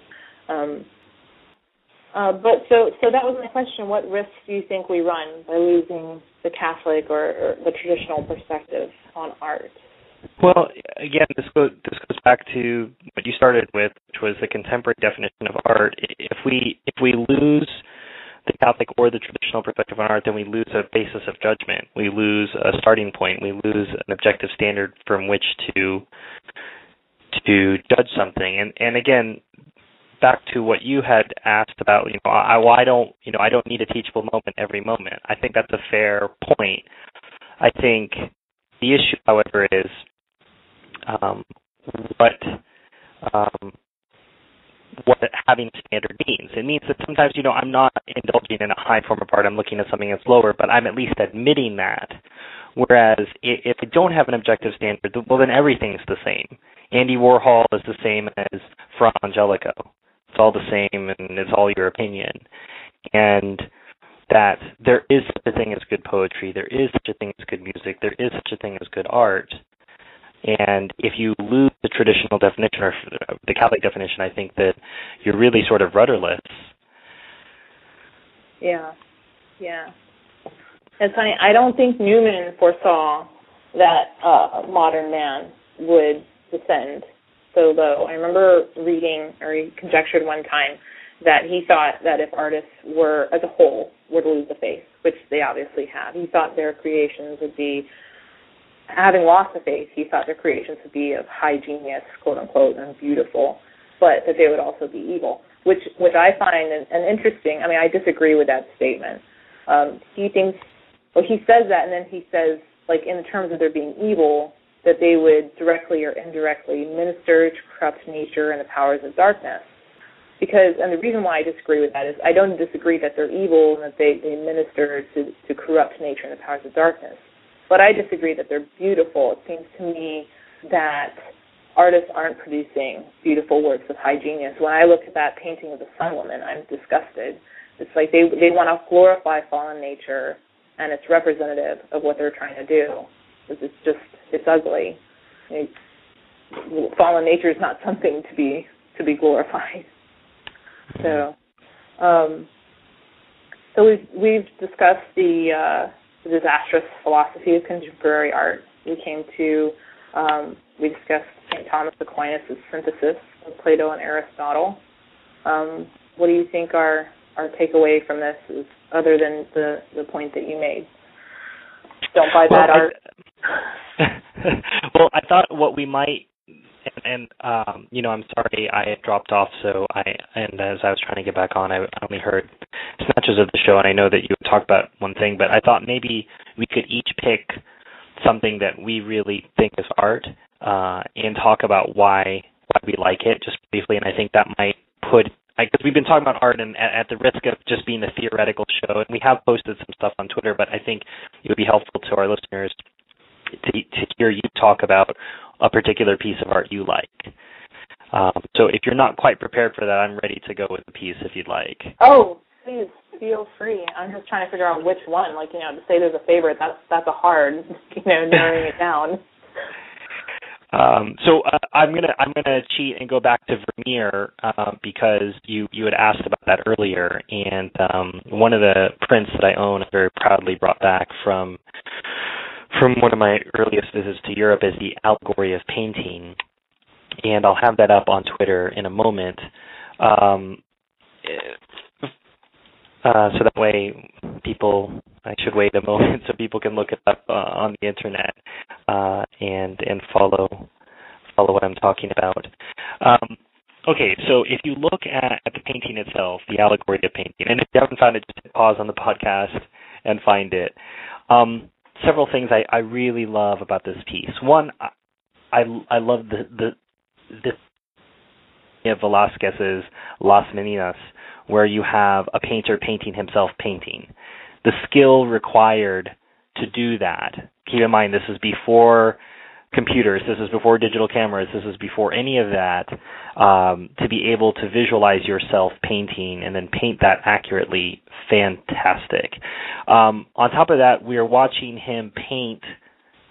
So that was my question. What risks do you think we run by losing the Catholic or the traditional perspective on art? Well, again, this goes back to what you started with, which was the contemporary definition of art. If we lose the Catholic or the traditional perspective on art, then we lose a basis of judgment. We lose a starting point. We lose an objective standard from which to judge something. And again, back to what you had asked about, you know, I don't need a teachable moment every moment. I think that's a fair point. I think the issue, however, is what what having a standard means. It means that sometimes, you know, I'm not indulging in a high form of art. I'm looking at something that's lower, but I'm at least admitting that. Whereas if I don't have an objective standard, well, then everything's the same. Andy Warhol is the same as Fra Angelico. It's all the same, and it's all your opinion. And that there is such a thing as good poetry. There is such a thing as good music. There is such a thing as good art. And if you lose the traditional definition or the Catholic definition, I think that you're really sort of rudderless. Yeah, yeah. It's funny. I don't think Newman foresaw that modern man would descend so low. I remember reading, or he conjectured one time, that he thought that if artists were, as a whole, were to lose the face, which they obviously have, he thought their creations would be, having lost the face, he thought their creations would be of high genius, quote unquote, and beautiful, but that they would also be evil, which I find an interesting. I mean, I disagree with that statement. He thinks, well, he says that, and then he says, like, in terms of their being evil, that they would directly or indirectly minister to corrupt nature and the powers of darkness. Because, and the reason why I disagree with that is I don't disagree that they're evil and that they minister to corrupt nature and the powers of darkness. But I disagree that they're beautiful. It seems to me that artists aren't producing beautiful works of high genius. When I look at that painting of the Sun Woman, I'm disgusted. It's like they want to glorify fallen nature, and it's representative of what they're trying to do. It's just, it's ugly. Fallen nature is not something to be glorified. So we've discussed the disastrous philosophy of contemporary art. We discussed St. Thomas Aquinas' synthesis of Plato and Aristotle. What do you think our takeaway from this is, other than the point that you made? Don't buy bad art. Well, I thought what we might, and you know, I'm sorry I had dropped off, and as I was trying to get back on, I only heard snatches of the show, and I know that you talked about one thing, but I thought maybe we could each pick something that we really think is art and talk about why we like it, just briefly, and I think that might put, because we've been talking about art and at the risk of just being a theoretical show, and we have posted some stuff on Twitter, but I think it would be helpful to our listeners to hear you talk about a particular piece of art you like. So if you're not quite prepared for that, I'm ready to go with the piece if you'd like. Oh, please, feel free. I'm just trying to figure out which one. Like, you know, to say there's a favorite, that's a hard, you know, narrowing it down. So I'm gonna cheat and go back to Vermeer because you had asked about that earlier, and one of the prints that I own, I very proudly brought back from one of my earliest visits to Europe, is the Allegory of Painting, and I'll have that up on Twitter in a moment. So that way, I should wait a moment so people can look it up on the internet and follow what I'm talking about. Okay, so if you look at the painting itself, the Allegory of Painting, and if you haven't found it, just pause on the podcast and find it. Several things I really love about this piece. One, I love the Velázquez's Las Meninas, where you have a painter painting himself painting. The skill required to do that. Keep in mind, this is before computers, this is before digital cameras, this is before any of that, to be able to visualize yourself painting and then paint that accurately, fantastic. On top of that, we are watching him paint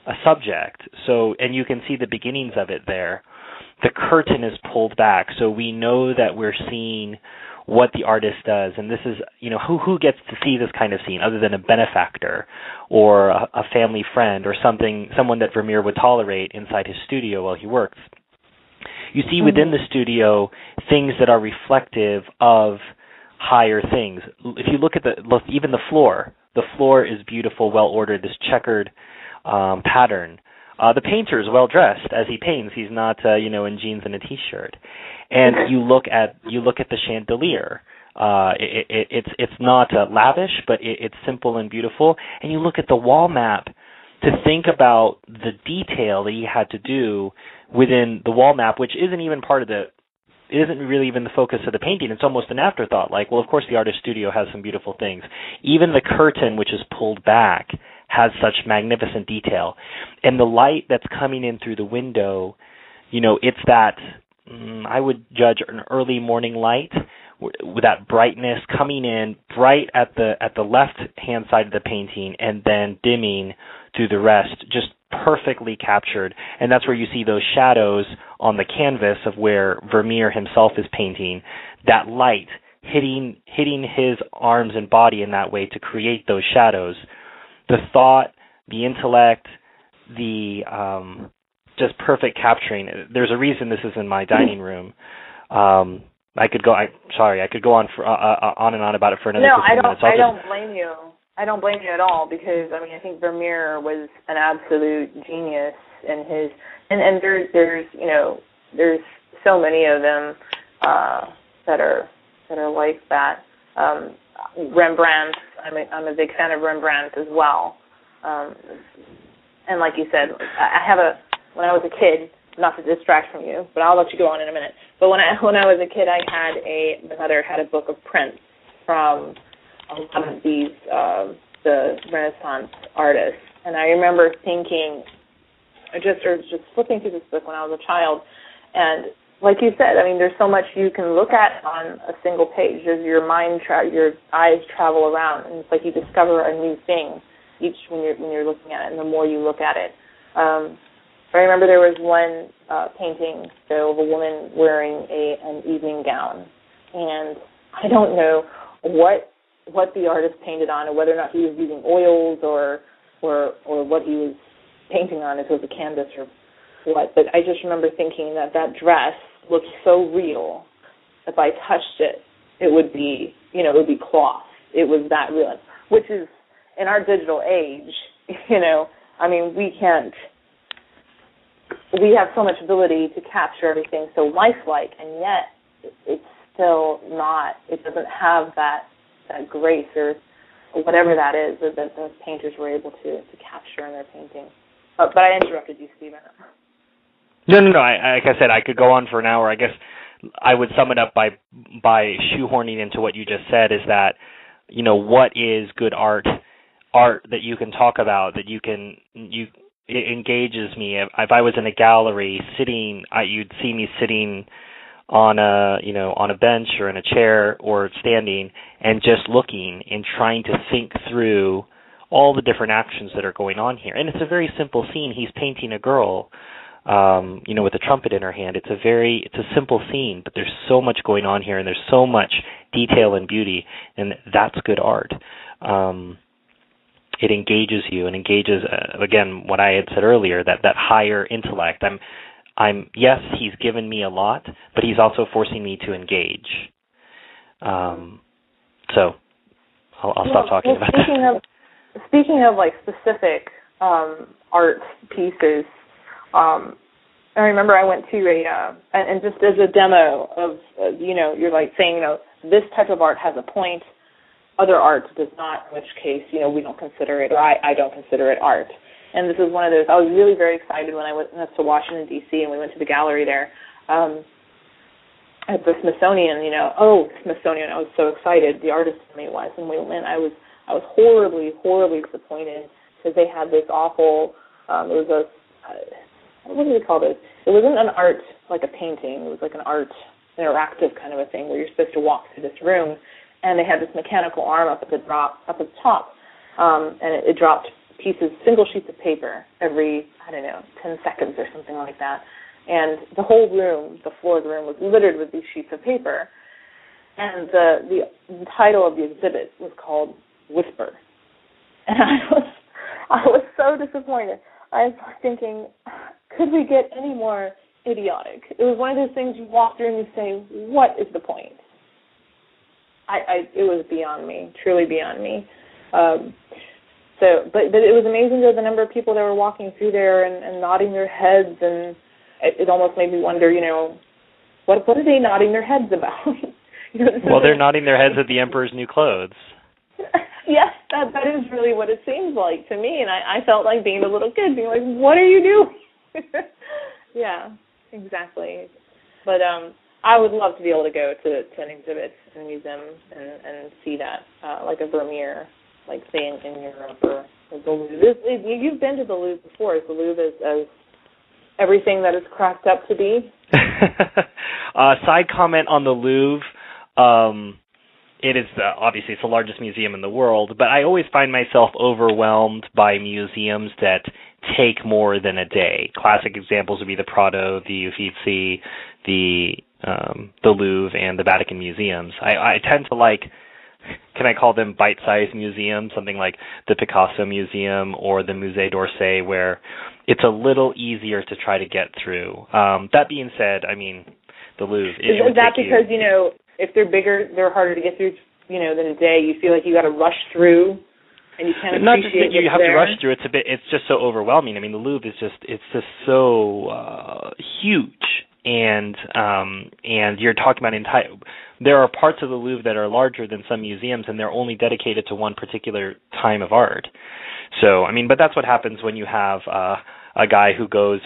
a subject, so, and you can see the beginnings of it there. The curtain is pulled back, so we know that we're seeing what the artist does, and this is, you know, who gets to see this kind of scene other than a benefactor or a family friend or someone that Vermeer would tolerate inside his studio while he works. You see within the studio things that are reflective of higher things. If you look at even the floor is beautiful, well ordered, this checkered pattern. The painter is well dressed as he paints. He's not, you know, in jeans and a t-shirt. And you look at the chandelier. It's not lavish, but it's simple and beautiful. And you look at the wall map to think about the detail that he had to do within the wall map, which isn't even part of the it isn't really even the focus of the painting. It's almost an afterthought. Like, well, of course, the artist's studio has some beautiful things. Even the curtain, which is pulled back, has such magnificent detail. And the light that's coming in through the window, you know, it's that, I would judge an early morning light with that brightness coming in bright at the left-hand side of the painting and then dimming through the rest, just perfectly captured. And that's where you see those shadows on the canvas of where Vermeer himself is painting, that light hitting his arms and body in that way to create those shadows. The thought, the intellect, the just perfect capturing. There's a reason this is in my dining room. I could go on and on about it for another 15 minutes. I don't blame you. I don't blame you at all, because I mean, I think Vermeer was an absolute genius in his, and there's so many of them that are like that. Rembrandt, I'm a big fan of Rembrandt as well. And like you said, when I was a kid, not to distract from you, but I'll let you go on in a minute. But when I was a kid, my mother had a book of prints from a lot of these the Renaissance artists, and I remember thinking, just flipping through this book when I was a child, and like you said, I mean, there's so much you can look at on a single page. As your eyes travel around, and it's like you discover a new thing each when you're looking at it, and the more you look at it. I remember there was one painting of a woman wearing an evening gown, and I don't know what the artist painted on, or whether or not he was using oils or what he was painting on, if it was a canvas or what. But I just remember thinking that dress looked so real. If I touched it, it would be cloth. It was that real, which is in our digital age. I mean, we can't. We have so much ability to capture everything so lifelike, and yet it's still not. It doesn't have that grace or whatever that is that those painters were able to capture in their painting. But I interrupted you, Stephen. No. Like I said, I could go on for an hour. I guess I would sum it up by shoehorning into what you just said, is that, what is good art? Art that you can talk about, that it engages me. If I was in a gallery sitting, you'd see me sitting on a bench or in a chair or standing and just looking and trying to think through all the different actions that are going on here. And it's a very simple scene. He's painting a girl, with a trumpet in her hand. It's a simple scene, but there's so much going on here, and there's so much detail and beauty, and that's good art. It engages you and engages, again, what I had said earlier, that higher intellect. Yes, he's given me a lot, but he's also forcing me to engage. So I'll stop talking about that. Speaking of like specific art pieces, I remember I went to and just as a demo of, you're like saying, this type of art has a point. Other art does not, in which case, we don't consider it, or I don't consider it art. And this is one of those. I was really very excited when I went to Washington, D.C., and we went to the gallery there at the Smithsonian, Smithsonian, I was so excited, the artist in me was. And we went, I was horribly, horribly disappointed because they had this awful, it was what do they call this? It wasn't an art, like a painting. It was like an art interactive kind of a thing where you're supposed to walk through this room. And they had this mechanical arm up at the top, and it dropped pieces, single sheets of paper every, 10 seconds or something like that. And the whole room, the floor of the room, was littered with these sheets of paper. And the title of the exhibit was called Whisper. And I was so disappointed. I was thinking, could we get any more idiotic? It was one of those things you walk through and you say, what is the point? It was beyond me, truly beyond me. But it was amazing, though, the number of people that were walking through there and nodding their heads, and it almost made me wonder, what are they nodding their heads about? Well, they're nodding their heads at the emperor's new clothes. Yes, that is really what it seems like to me, and I felt like being a little kid, being like, what are you doing? Yeah, exactly. But I would love to be able to go to an exhibit and museum and see that, like a Vermeer, like say in Europe or the Louvre. You've been to the Louvre before. The Louvre is as everything that it's cracked up to be. Side comment on the Louvre. It is obviously it's the largest museum in the world, but I always find myself overwhelmed by museums that take more than a day. Classic examples would be the Prado, the Uffizi, the Louvre, and the Vatican museums. I tend to like, can I call them bite-sized museums, something like the Picasso Museum or the Musée d'Orsay, where it's a little easier to try to get through. That being said, I mean, the Louvre. Is that because, you know, if they're bigger, they're harder to get through, you know, than a day? You feel like you got to rush through, and you can't appreciate not just that you have to rush through. It's a bit. It's just so overwhelming. I mean, the Louvre is just. It's just so huge, and you're talking about entire. There are parts of the Louvre that are larger than some museums, and they're only dedicated to one particular time of art. So, I mean, but that's what happens when you have. A guy who goes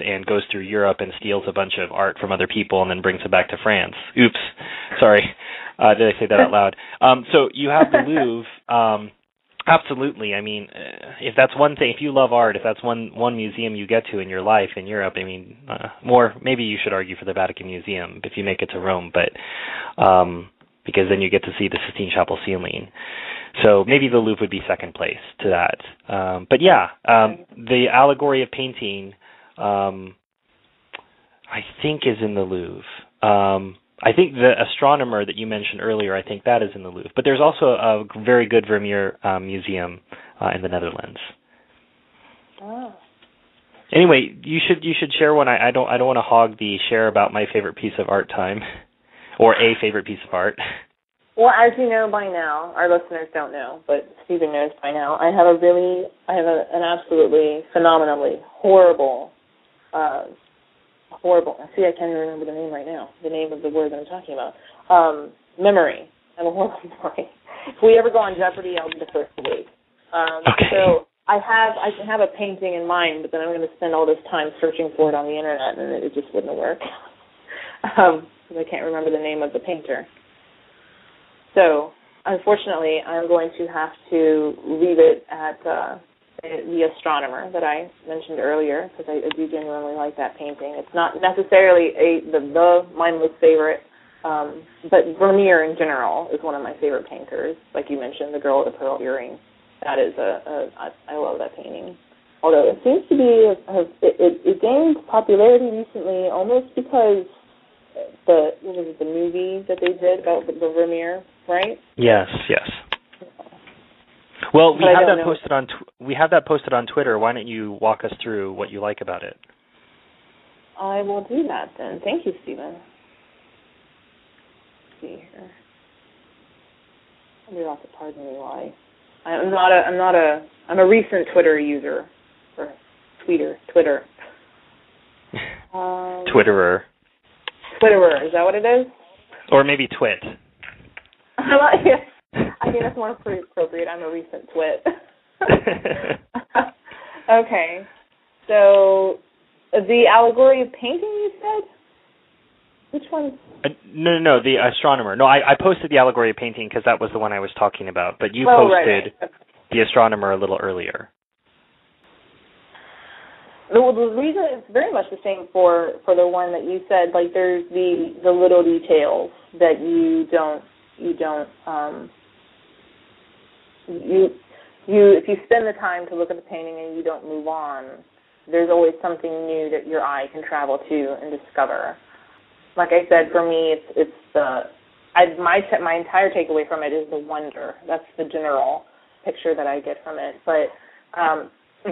through Europe and steals a bunch of art from other people and then brings it back to France. Oops, sorry, did I say that out loud? So you have the Louvre, absolutely. I mean, if that's one thing, if you love art, if that's one museum you get to in your life in Europe, I mean, more maybe you should argue for the Vatican Museum if you make it to Rome, but because then you get to see the Sistine Chapel ceiling. So maybe the Louvre would be second place to that. But yeah, the Allegory of Painting, I think, is in the Louvre. I think the Astronomer that you mentioned earlier, I think that is in the Louvre. But there's also a very good Vermeer museum in the Netherlands. Oh. Anyway, you should share one. I don't want to hog the share about my favorite piece of art time, or a favorite piece of art. Well, as you know by now, our listeners don't know, but Stephen knows by now, I have an absolutely phenomenally horrible, see, I can't even remember the name right now, the name of the word that I'm talking about, memory. I have a horrible memory. If we ever go on Jeopardy, I'll be the first to leave. Okay. So I can have a painting in mind, but then I'm going to spend all this time searching for it on the internet, and it just wouldn't work. Because I can't remember the name of the painter. So, unfortunately, I'm going to have to leave it at the Astronomer that I mentioned earlier, because I do genuinely like that painting. It's not necessarily the mindless favorite, but Vermeer in general is one of my favorite painters. Like you mentioned, the girl with the pearl earring. That is I love that painting. Although it seems to be, it gained popularity recently almost because the movie that they did about the Vermeer. Right? Yes. Well, we have that posted on Twitter. Why don't you walk us through what you like about it? I will do that then. Thank you, Stephen. Let's see here. You'll have to pardon me while I'm a recent Twitter user or Twitter. Twitterer, is that what it is? Or maybe twit. I mean, that's more appropriate. I'm a recent twit. Okay. So, the Allegory of Painting, you said? Which one? No, the Astronomer. No, I posted the Allegory of Painting because that was the one I was talking about, but you posted the Astronomer a little earlier. The reason it's very much the same for the one that you said. Like, there's the little details that you don't, if you spend the time to look at the painting and you don't move on, there's always something new that your eye can travel to and discover. Like I said, for me, my entire takeaway from it is the wonder. That's the general picture that I get from it. But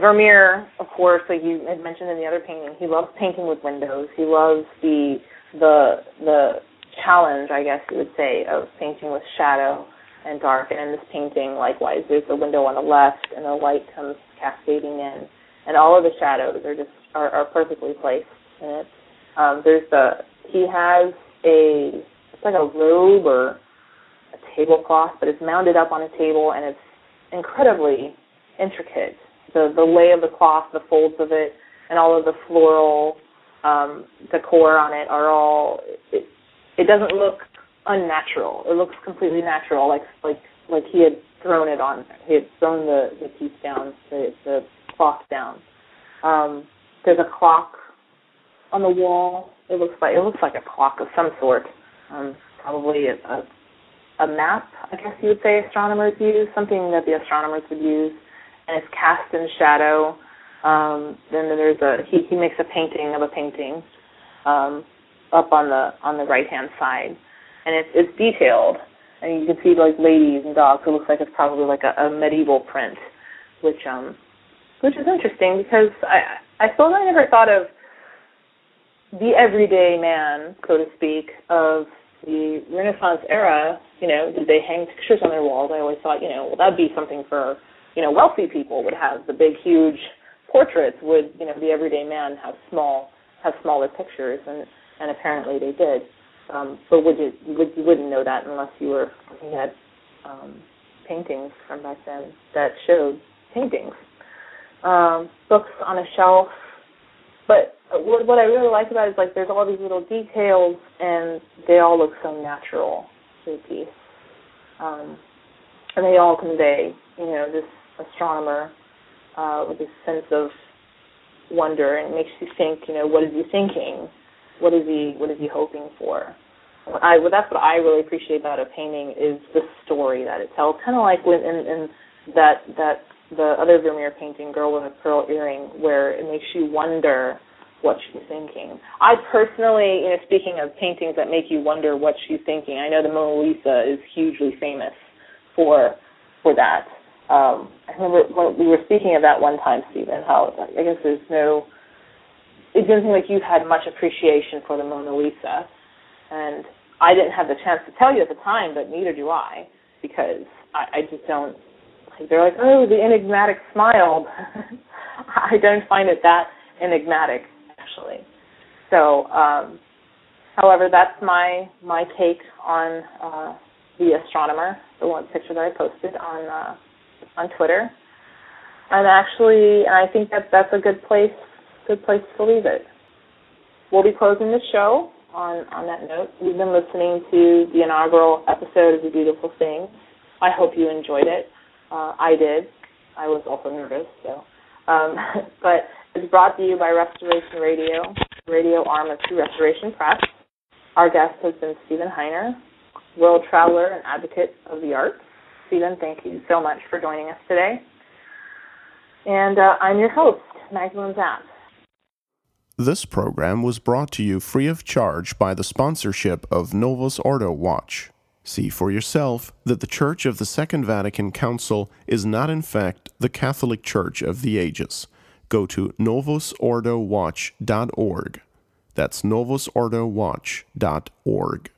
Vermeer, of course, like you had mentioned in the other painting, he loves painting with windows. He loves the challenge, I guess you would say, of painting with shadow and dark. And in this painting, likewise, there's a window on the left and the light comes cascading in. And all of the shadows are perfectly placed in it. It's like a robe or a tablecloth, but it's mounted up on a table and it's incredibly intricate. The lay of the cloth, the folds of it, and all of the floral decor on it are all... it doesn't look unnatural. It looks completely natural, like he had thrown it on. He had thrown the piece down, the clock down. There's a clock on the wall. It looks like a clock of some sort. Probably a map, I guess you would say astronomers use, something that the astronomers would use, and it's cast in shadow. Then there's he makes a painting of a painting up on the right hand side, and it's detailed, and you can see like ladies and dogs. It looks like it's probably like a medieval print, which is interesting because I suppose I never thought of the everyday man, so to speak, of the Renaissance era. You know, did they hang pictures on their walls? I always thought, well, that'd be something for, wealthy people would have the big, huge portraits. Would, the everyday man have smaller pictures? And apparently they did. But you wouldn't know that unless you were looking at paintings from back then that showed paintings. Books on a shelf. But what I really like about it is, like, there's all these little details, and they all look so natural to the piece. And they all convey, this astronomer with this sense of wonder, and it makes you think, what is he thinking? What is he hoping for? That's what I really appreciate about a painting is the story that it tells. Kind of like when in that the other Vermeer painting, Girl with a Pearl Earring, where it makes you wonder what she's thinking. I personally, speaking of paintings that make you wonder what she's thinking, I know the Mona Lisa is hugely famous for that. I remember when we were speaking of that one time, Stephen, how I guess it doesn't seem like you've had much appreciation for the Mona Lisa. And I didn't have the chance to tell you at the time, but neither do I, because I just don't. They're like, oh, the enigmatic smile. I don't find it that enigmatic, actually. So, however, that's my take on The Astronomer, the one picture that I posted on Twitter. And actually, I think that's a good place to leave it. We'll be closing the show on that note. You've been listening to the inaugural episode of The Beautiful Thing. I hope you enjoyed it. I did. I was also nervous, so. But it's brought to you by Restoration Radio, radio arm of True Restoration Press. Our guest has been Stephen Heiner, world traveler and advocate of the arts. Stephen, thank you so much for joining us today. And I'm your host, Magdalene Zapp. This program was brought to you free of charge by the sponsorship of Novus Ordo Watch. See for yourself that the Church of the Second Vatican Council is not, in fact, the Catholic Church of the Ages. Go to novusordowatch.org. That's novusordowatch.org.